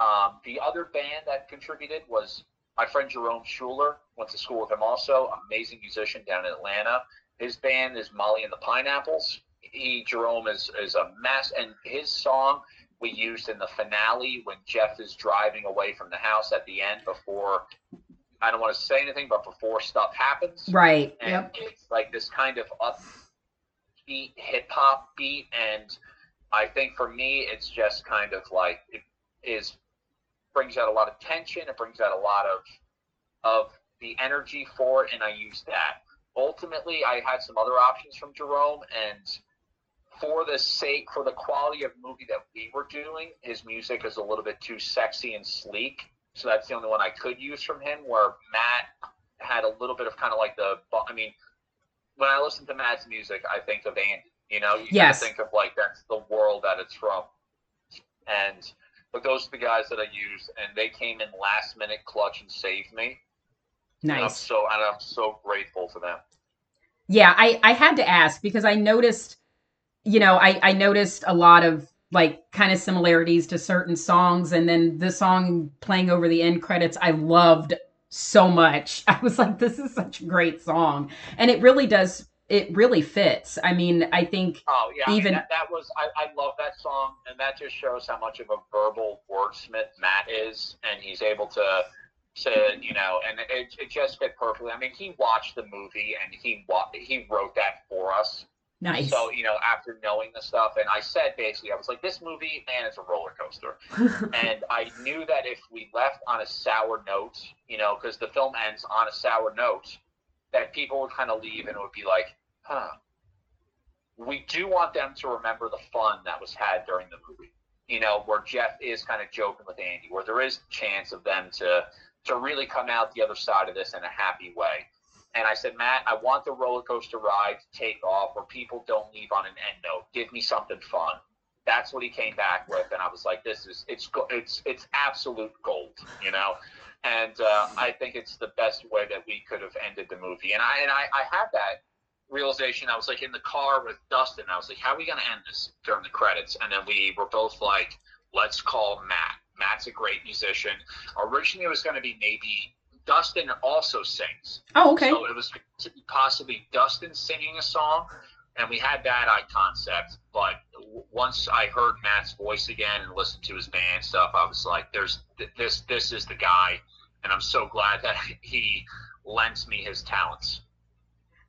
Um, the other band that contributed was my friend Jerome Schuler. Went to school with him also. Amazing musician down in Atlanta. His band is Molly and the Pineapples. He, Jerome, is, is a mess, and his song we used in the finale when Jeff is driving away from the house at the end before, I don't want to say anything, but before stuff happens. Right, and yep. It's like this kind of upbeat hip-hop beat, and I think for me, it's just kind of like, it is brings out a lot of tension, it brings out a lot of of the energy for it, and I use that. Ultimately, I had some other options from Jerome, and for the sake, for the quality of movie that we were doing, his music is a little bit too sexy and sleek, so that's the only one I could use from him, where Matt had a little bit of kind of like the, I mean, when I listen to Matt's music, I think of Andy, you know? You yes. kind of think of like, that's the world that it's from. And, but those are the guys that I used, and they came in last minute clutch and saved me. Nice. And I'm so, and I'm so grateful for them. Yeah, I, I had to ask because I noticed, you know, I, I noticed a lot of like kind of similarities to certain songs. And then the song playing over the end credits, I loved so much. I was like, this is such a great song. And it really does. It really fits. I mean, I think oh, yeah, even I mean, that, that was, I, I love that song. And that just shows how much of a verbal wordsmith Matt is. And he's able to to, you know, and it, it just fit perfectly. I mean, he watched the movie and he wa- he wrote that for us. Nice. So, you know, after knowing the stuff, and I said basically, I was like, this movie, man, it's a roller coaster. And I knew that if we left on a sour note, you know, because the film ends on a sour note, that people would kind of leave and it would be like, huh. We do want them to remember the fun that was had during the movie, you know, where Jeff is kind of joking with Andy, where there is chance of them to to really come out the other side of this in a happy way. And I said, Matt, I want the roller coaster ride to take off where people don't leave on an end note. Give me something fun. That's what he came back with. And I was like, this is, it's, it's, it's absolute gold, you know? And uh, I think it's the best way that we could have ended the movie. And I, and I, I had that realization. I was like in the car with Dustin. I was like, how are we going to end this during the credits? And then we were both like, let's call Matt. Matt's a great musician. Originally, it was going to be maybe Dustin also sings. Oh, okay. So it was possibly Dustin singing a song, and we had that eye concept. But once I heard Matt's voice again and listened to his band stuff, I was like, "There's this. This is the guy," and I'm so glad that he lends me his talents.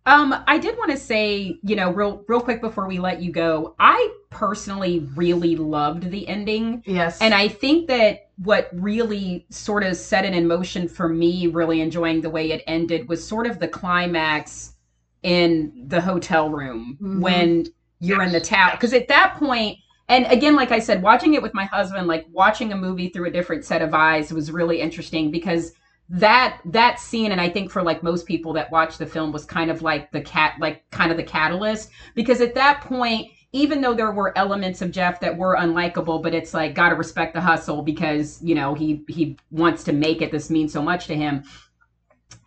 Um, I did want to say, you know, real real quick before we let you go, I personally really loved the ending. Yes. And I think that what really sort of set it in motion for me really enjoying the way it ended was sort of the climax in the hotel room mm-hmm. when you're yes. in the town. Because at that point, and again, like I said, watching it with my husband, like watching a movie through a different set of eyes was really interesting because that that scene, and I think for like most people that watch the film, was kind of like the cat, like kind of the catalyst, because at that point, even though there were elements of Jeff that were unlikable, but it's like, gotta respect the hustle because, you know, he he wants to make it. This means so much to him.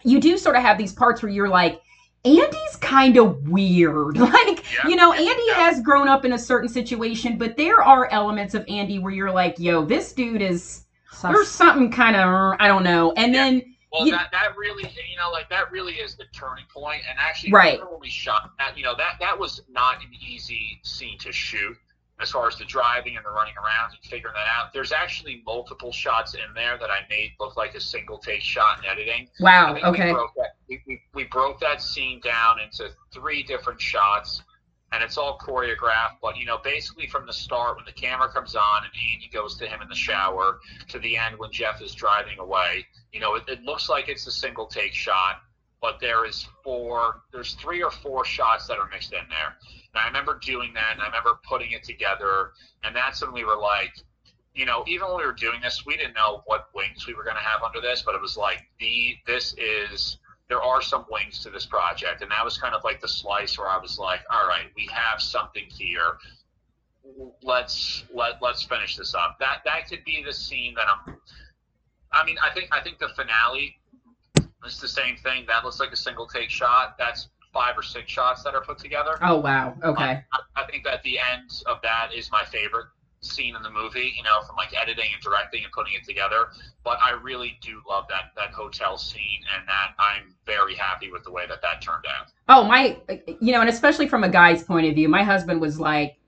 You do sort of have these parts where you're like, Andy's kind of weird. Like, yeah. you know, Andy yeah. has grown up in a certain situation, but there are elements of Andy where you're like, yo, this dude is, Sus. there's something kind of, I don't know. And yeah. then. Well, you, that, that really, you know, like that really is the turning point. And actually, right. when we shot that, you know, that, that was not an easy scene to shoot as far as the driving and the running around and figuring that out. There's actually multiple shots in there that I made look like a single take shot in editing. Wow. Okay. We broke, that, we, we, we broke that scene down into three different shots, and it's all choreographed. But, you know, basically from the start, when the camera comes on and Andy goes to him in the shower, to the end when Jeff is driving away, you know, it, it looks like it's a single take shot, but there is four, there's three or four shots that are mixed in there. And I remember doing that, and I remember putting it together, and that's when we were like, you know, even when we were doing this, we didn't know what wings we were going to have under this, but it was like, the this is, there are some wings to this project. And that was kind of like the slice where I was like, all right, we have something here. Let's, let, let's finish this up. That, that could be the scene that I'm, I mean, I think I think the finale is the same thing. That looks like a single take shot. That's five or six shots that are put together. Oh, wow. Okay. I, I think that the end of that is my favorite scene in the movie, you know, from like editing and directing and putting it together. But I really do love that, that hotel scene, and that I'm very happy with the way that that turned out. Oh, my, you know, and especially from a guy's point of view, my husband was like,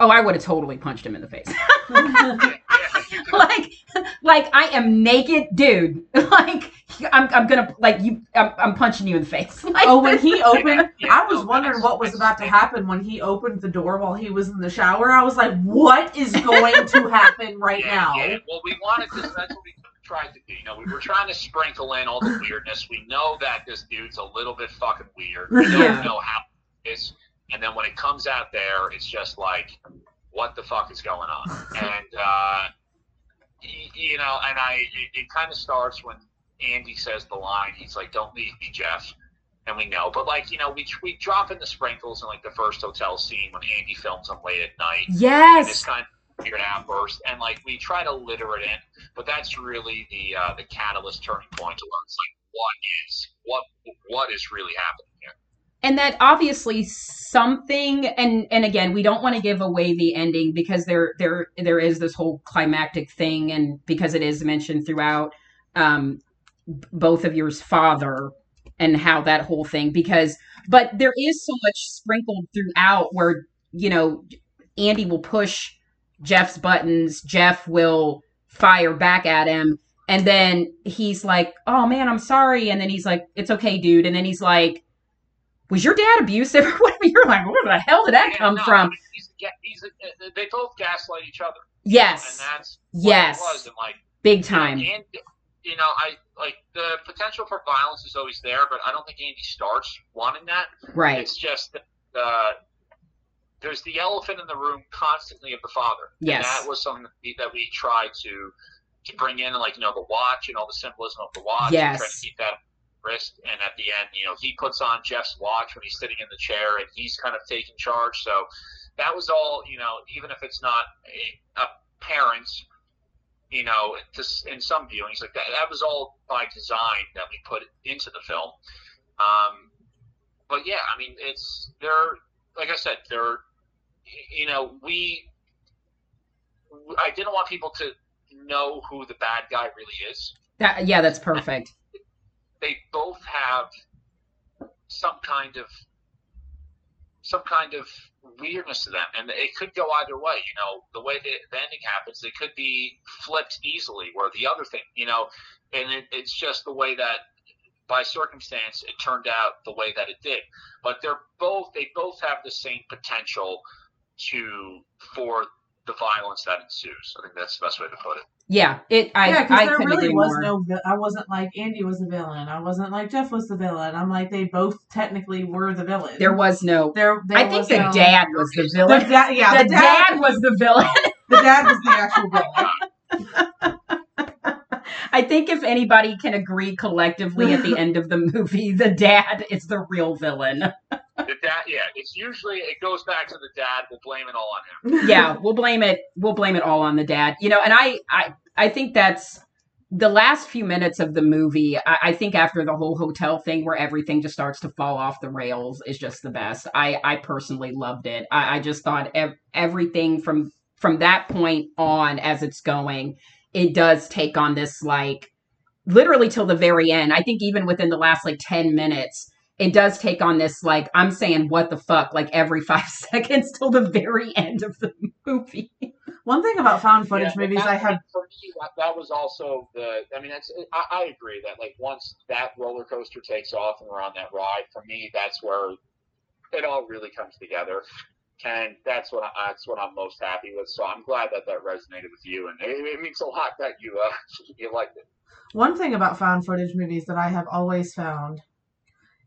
oh, I would have totally punched him in the face. Like, like I am naked, dude. Like, I'm, I'm gonna, like you, I'm, I'm punching you in the face. Like, oh, when he opened, I was wondering what was about to happen when he opened the door while he was in the shower. I was like, what is going to happen right yeah, now? Yeah. Well, we wanted to, that's what we tried to do. You know, we were trying to sprinkle in all the weirdness. We know that this dude's a little bit fucking weird. We don't yeah. know how it is. And then when it comes out there, it's just like, what the fuck is going on? And, uh, you know, and I, it, it kind of starts when Andy says the line, he's like, don't leave me, Jeff. And we know, but like, you know, we, we drop in the sprinkles in like the first hotel scene when Andy films them late at night. Yes. And it's kind of weird outburst. And like, we try to litter it in, but that's really the, uh, the catalyst turning point to where it's like, what is, what, what is really happening here? And that obviously something, and, and again, we don't want to give away the ending because there, there, there is this whole climactic thing, and because it is mentioned throughout, um, both of yours father and how that whole thing, because, but there is so much sprinkled throughout where, you know, Andy will push Jeff's buttons, Jeff will fire back at him. And then he's like, oh man, I'm sorry. And then he's like, it's okay, dude. And then he's like, was your dad abusive? You're like, where the hell did that yeah, come no, from? I mean, he's, he's, they both gaslight each other. Yes. And that's what yes. it was. And like, big time. You know, and, you know, I like the potential for violence is always there, but I don't think Andy starts wanting that. Right. It's just that uh, there's the elephant in the room constantly of the father. Yes. And that was something that we tried to to bring in, like, you know, the watch and all the symbolism of the watch. Yes. And trying to keep that wrist, and at the end, you know, he puts on Jeff's watch when he's sitting in the chair, and he's kind of taking charge. So that was all, you know, even if it's not a, a parent, you know, to, in some viewings like that, that was all by design that we put into the film. Um, but yeah, I mean, it's there. Like I said, there, you know, we, I didn't want people to know who the bad guy really is. That, yeah, that's perfect. They both have some kind of some kind of weirdness to them, and it could go either way. You know, the way that the ending happens, it could be flipped easily, where the other thing, you know, and it, it's just the way that, by circumstance, it turned out the way that it did. But they're both they both have the same potential to for the violence that ensues. I think that's the best way to put it. Yeah, it. I, yeah, because there really was more. no. I wasn't like Andy was the villain. I wasn't like Jeff was the villain. I'm like, they both technically were the villain. There was no. There. there I think the no, dad was the villain. The da- yeah, the, the dad, dad was the villain. The dad was the actual villain. I think if anybody can agree collectively at the end of the movie, the dad is the real villain. The dad, yeah, it's usually, it goes back to the dad. We'll blame it all on him. Yeah, we'll blame it. We'll blame it all on the dad. You know, and I, I, I think that's the last few minutes of the movie. I, I think after the whole hotel thing, where everything just starts to fall off the rails, is just the best. I, I personally loved it. I, I just thought ev- everything from from that point on, as it's going, it does take on this, like, literally till the very end. I think even within the last like ten minutes. It does take on this, like, I'm saying, what the fuck, like, every five seconds till the very end of the movie. One thing about found footage yeah, movies that, I had... For me, that was also the... I mean, that's, I, I agree that, like, once that roller coaster takes off and we're on that ride, for me, that's where it all really comes together. And that's what, I, that's what I'm most happy with. So I'm glad that that resonated with you. And it, it means a lot that you, uh, you liked it. One thing about found footage movies that I have always found...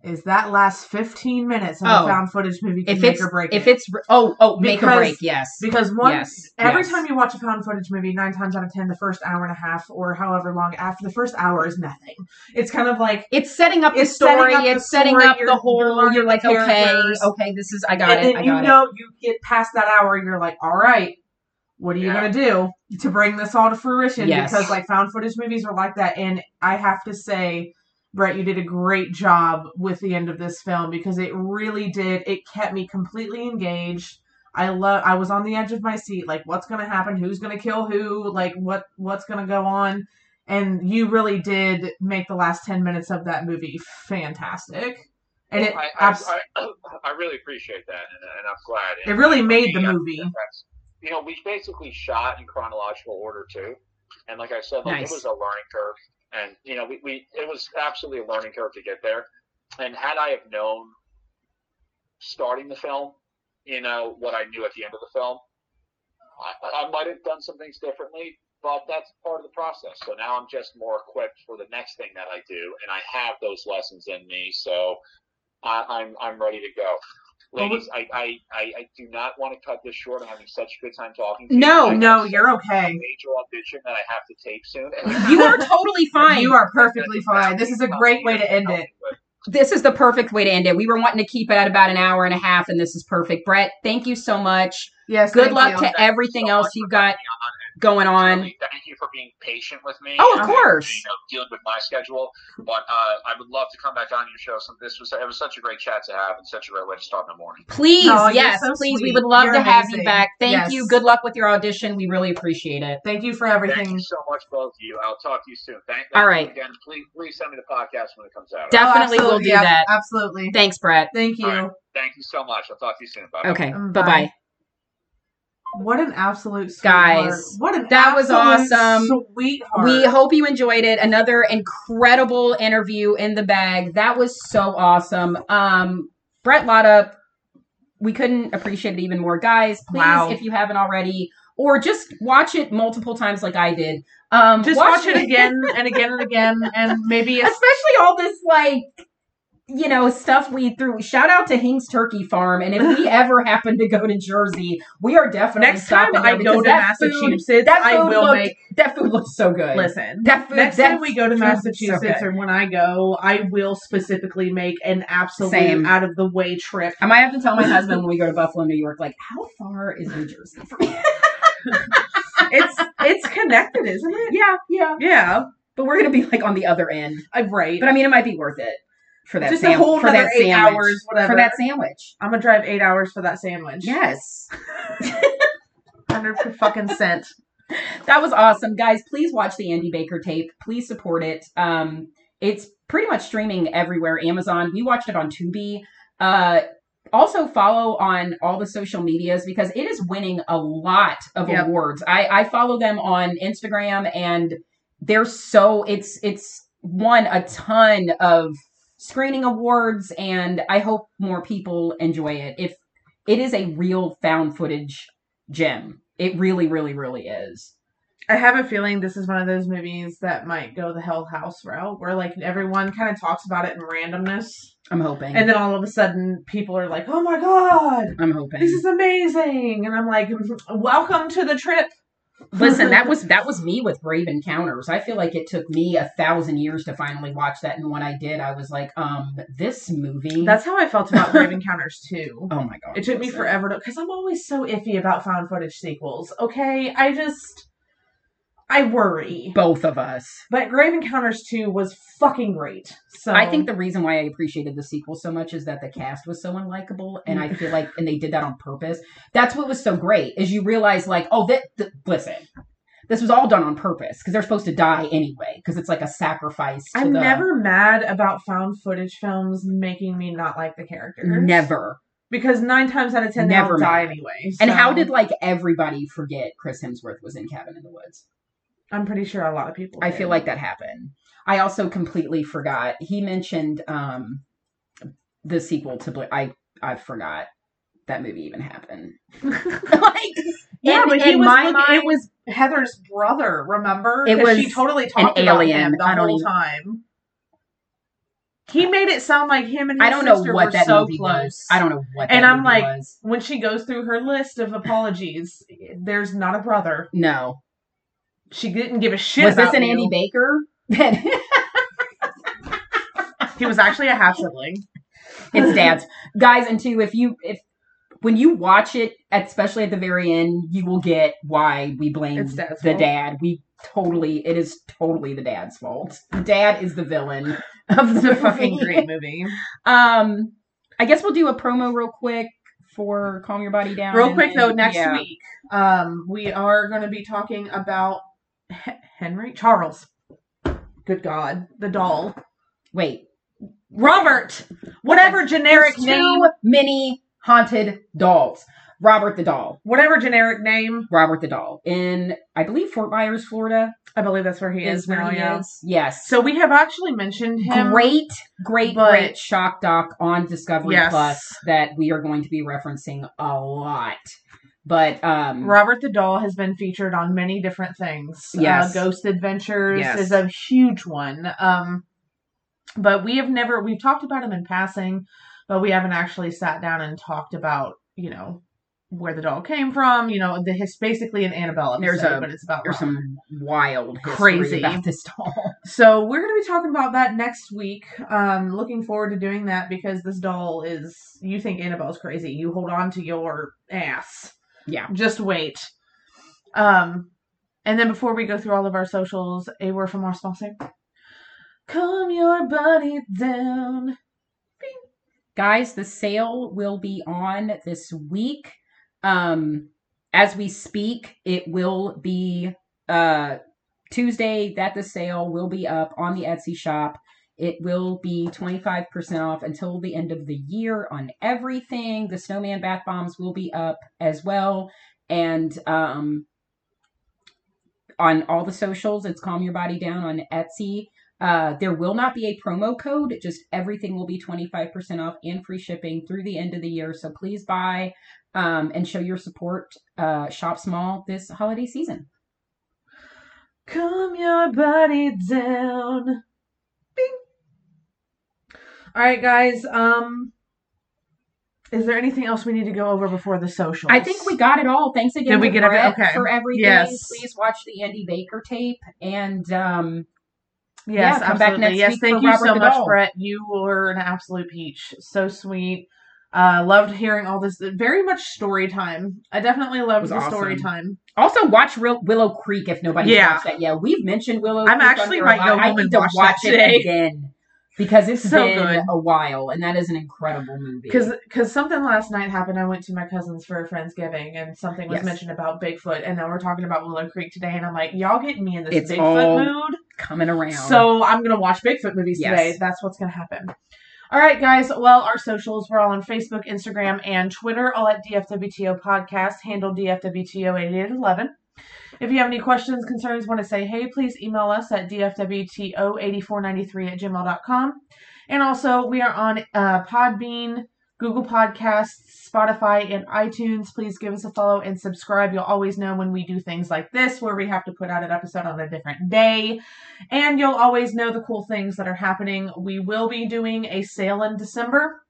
is that last fifteen minutes of oh, a found footage movie can make or break it. If it's, oh, oh, make or break, yes. Because once, yes, every yes. time you watch a found footage movie, nine times out of ten, the first hour and a half or however long after the first hour is nothing. It's kind of like. It's setting up the story. It's setting up the whole, you're like, okay, okay, this is, I got it, I got it. And you know, you get past that hour and you're like, all right, what are you going to do to bring this all to fruition? Yes. Because, like, found footage movies are like that. And I have to say, Brett, you did a great job with the end of this film because it really did. It kept me completely engaged. I love. I was on the edge of my seat, like, what's going to happen? Who's going to kill who? Like, what what's going to go on? And you really did make the last ten minutes of that movie fantastic. And it, I, I, abs- I, I really appreciate that, and, and I'm glad. It, it really made the movie. You know, we basically shot in chronological order too, and like I said, like, nice. It was a learning curve. And, you know, we, we it was absolutely a learning curve to get there. And had I have known starting the film, you know, what I knew at the end of the film, I, I might have done some things differently, but that's part of the process. So now I'm just more equipped for the next thing that I do, and I have those lessons in me, so I, I'm I'm ready to go. Ladies, I, I, I, I do not want to cut this short. I'm having such a good time talking to no, you. No, no, you're okay. A major audition that I have to tape soon. You are totally fine. You are perfectly fine. This is a great way to end it. This is the perfect way to end it. We were wanting to keep it at about an hour and a half, and this is perfect. Brett, thank you so much. Yes, good luck you. to thank everything you so else you got going on. Really, thank you for being patient with me. Oh, of and, course. You know, dealing with my schedule, but uh, I would love to come back on your show. So this was it was such a great chat to have, and such a great way to start in the morning. Please, oh, yes, so please. Sweet. We would love you're to amazing. have you back. Thank yes. you. Good luck with your audition. We really appreciate it. Thank you for everything. Thank you so much, both of you. I'll talk to you soon. Thank you. All right. Again, please, please send me the podcast when it comes out. Definitely, oh, we'll do yeah, that. Absolutely. Thanks, Brett. Thank you. Right. Thank you so much. I'll talk to you soon. Bye. Okay. Um, bye bye. What an absolute sweetheart. Guys, what an that was awesome. Sweetheart. We hope you enjoyed it. Another incredible interview in the bag. That was so awesome. Um, Brett Lada, we couldn't appreciate it even more. Guys, please, wow. if you haven't already, or just watch it multiple times like I did. Um, just watch, watch it again and again and again. And maybe it's- especially all this, like, you know, stuff we threw. Shout out to Hink's Turkey Farm, and if we ever happen to go to Jersey, we are definitely next stopping time I go to Massachusetts. Food, that food I will looked, make that food looks so good. Listen, that food, next that time we go to Massachusetts, so or when I go, I will specifically make an absolute Same. out of the way trip. I might have to tell my husband when we go to Buffalo, New York, like, how far is New Jersey from here? It's it's connected, isn't it? Yeah, yeah, yeah. But we're gonna be like on the other end, uh, right? But I mean, it might be worth it. For that, Just sam- a whole for that eight sandwich. Hours, whatever. For that sandwich. I'm going to drive eight hours for that sandwich. Yes. one hundred per fucking cent. That was awesome. Guys, please watch the Andy Baker tape. Please support it. Um, it's pretty much streaming everywhere. Amazon. We watched it on Tubi. Uh, also follow on all the social medias because it is winning a lot of yep. awards. I, I follow them on Instagram, and they're so, it's it's won a ton of screening awards, and I hope more people enjoy it. If it is a real found footage gem, it really, really, really is. I have a feeling this is one of those movies that might go the Hell House route, where like everyone kind of talks about it in randomness. I'm hoping, and then all of a sudden, people are like, "Oh my god!" I'm hoping this is amazing, and I'm like, "Welcome to the trip." Listen, that was that was me with Brave Encounters. I feel like it took me a thousand years to finally watch that, and when I did, I was like, um, this movie. That's how I felt about Brave Encounters too. Oh my god, it took me that. forever to, because I'm always so iffy about found footage sequels. Okay, I just I worry. Both of us. But Brave Encounters two was fucking great. So I think the reason why I appreciated the sequel so much is that the cast was so unlikable, and I feel like, and they did that on purpose. That's what was so great, is you realize, like, oh, that, th- listen, this was all done on purpose, because they're supposed to die anyway, because it's like a sacrifice to I'm the... never mad about found footage films making me not like the characters. Never. Because nine times out of ten, they all die anyway. So. And how did, like, everybody forget Chris Hemsworth was in Cabin in the Woods? I'm pretty sure a lot of people did. I feel like that happened. I also completely forgot. He mentioned um, the sequel to Blair. I, I forgot that movie even happened. like, yeah, and, but he was my, my, it was Heather's brother, remember? It was she totally talked an about alien him the I whole time. He made it sound like him and his I don't sister know what were that so close. Was. I don't know what that and I'm like, was. When she goes through her list of apologies, there's not a brother. No. She didn't give a shit. Was about this an you. Andy Baker? He was actually a half sibling. It's dad's guys. And two, if you if when you watch it, especially at the very end, you will get why we blame the fault. Dad. We totally, it is totally the dad's fault. The dad is the villain of the movie. Fucking great movie. Um, I guess we'll do a promo real quick. For Calm Your Body Down. Real quick, then, though, next yeah. week, um, we are going to be talking about H- Henry? Charles. Good God. The doll. Wait. Robert. Whatever That's generic name. Too many haunted dolls. Robert the doll. Whatever generic name. Robert the doll. In, I believe, Fort Myers, Florida. I believe that's where he is, is where now, he yeah. is. Yes. So we have actually mentioned him. Great, great, but... great shock doc on Discovery yes. Plus that we are going to be referencing a lot. But um, Robert the doll has been featured on many different things. Yes. Uh, Ghost Adventures yes. is a huge one. Um, but we have never, we've talked about him in passing, but we haven't actually sat down and talked about, you know, where the doll came from, you know, the his basically an Annabelle episode, there's a, but it's about there's some wild, crazy about this doll. So we're going to be talking about that next week. Um, looking forward to doing that because this doll is. You think Annabelle's crazy? You hold on to your ass. Yeah, just wait. Um, and then before we go through all of our socials, a word from our sponsor. Calm your body down, guys. The sale will be on this week. Um, as we speak, it will be, uh, Tuesday that the sale will be up on the Etsy shop. It will be twenty-five percent off until the end of the year on everything. The snowman bath bombs will be up as well. And, um, on all the socials, it's Calm Your Body Down on Etsy. Uh, there will not be a promo code. Just everything will be twenty-five percent off and free shipping through the end of the year. So please buy, um, and show your support, uh, shop small this holiday season. Calm your body down. Bing. All right, guys. Um, is there anything else we need to go over before the socials? I think we got it all. Thanks again Did we get Brett okay. for everything. Yes. Please watch the Andy Baker tape and, um, Yes, yeah, absolutely. Back next yes, week thank you Robert so much, Brett. You were an absolute peach. So sweet. Uh, loved hearing all this. Very much story time. I definitely loved the awesome. story time. Also, watch Real- Willow Creek if nobody's yeah. watched that. Yeah, we've mentioned Willow I'm Creek. I'm actually might go home I need and to watch, watch that it again because it's so been good. a while, and that is an incredible movie. Because something last night happened. I went to my cousin's for a Friendsgiving, and something was yes. mentioned about Bigfoot, and now we're talking about Willow Creek today, and I'm like, y'all getting me in this it's Bigfoot all- mood? Coming around. So I'm going to watch Bigfoot movies yes. today. That's what's going to happen. All right, guys. Well, our socials, we're all on Facebook, Instagram, and Twitter, all at D F W T O Podcast, handle D F W T O eight eight one one. If you have any questions, concerns, want to say hey, please email us at D F W T O eight four nine three at gmail dot com. And also, we are on uh, Podbean, Google Podcasts, Spotify, and iTunes. Please give us a follow and subscribe. You'll always know when we do things like this, where we have to put out an episode on a different day. And you'll always know the cool things that are happening. We will be doing a sale in December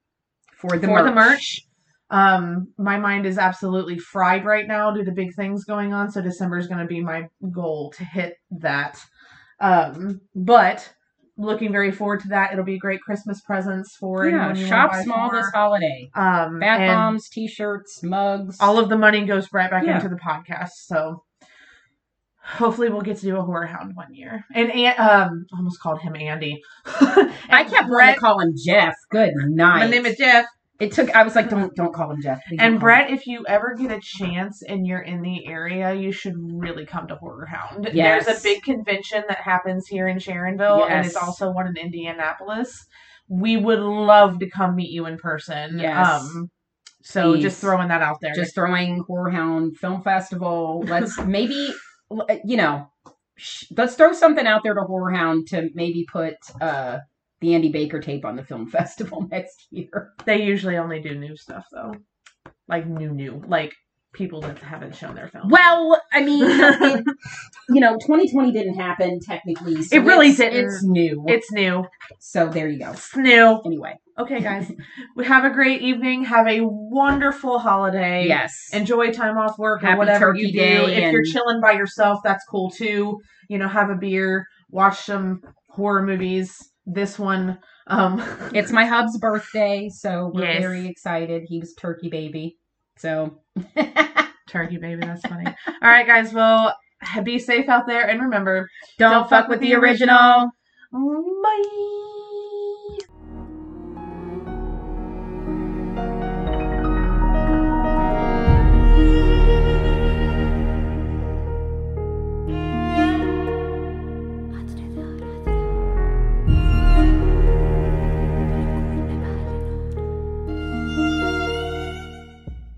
for the for merch. The merch. Um, my mind is absolutely fried right now due to big things going on, so December is going to be my goal to hit that. Um, but looking very forward to that. It'll be great Christmas presents for yeah, anyone. Shop small for. This holiday. Um, Bath bombs, t-shirts, mugs. All of the money goes right back yeah. into the podcast, so hopefully we'll get to do a Horror Hound one year. And, and um, I almost called him Andy. and I kept wanting to call him Jeff. Good night. My name is Jeff. It took, I was like, don't don't call him Jeff. Please and Brett, him. If you ever get a chance and you're in the area, you should really come to Horror Hound. Yes. There's a big convention that happens here in Sharonville, yes. and it's also one in Indianapolis. We would love to come meet you in person. Yes. Um, so Please. Just throwing that out there. Just throwing Horror Hound Film Festival. Let's maybe, you know, sh- let's throw something out there to Horror Hound to maybe put... Uh, the Andy Baker tape on the film festival next year. They usually only do new stuff, though. Like, new, new. Like, people that haven't shown their film. Well, I mean, it, you know, twenty twenty didn't happen, technically. So it really it's, didn't. It's new. It's new. So, there you go. It's new. Anyway. Okay, guys. We have a great evening. Have a wonderful holiday. Yes. Enjoy time off work Happy or whatever Turkey you do. Day if and... you're chilling by yourself, that's cool, too. You know, have a beer. Watch some horror movies. This one, um, it's my hub's birthday, so we're yes. very excited. He was turkey baby, so turkey baby. That's funny. All right, guys. Well, be safe out there, and remember, don't, don't fuck, fuck with the original. original. Bye.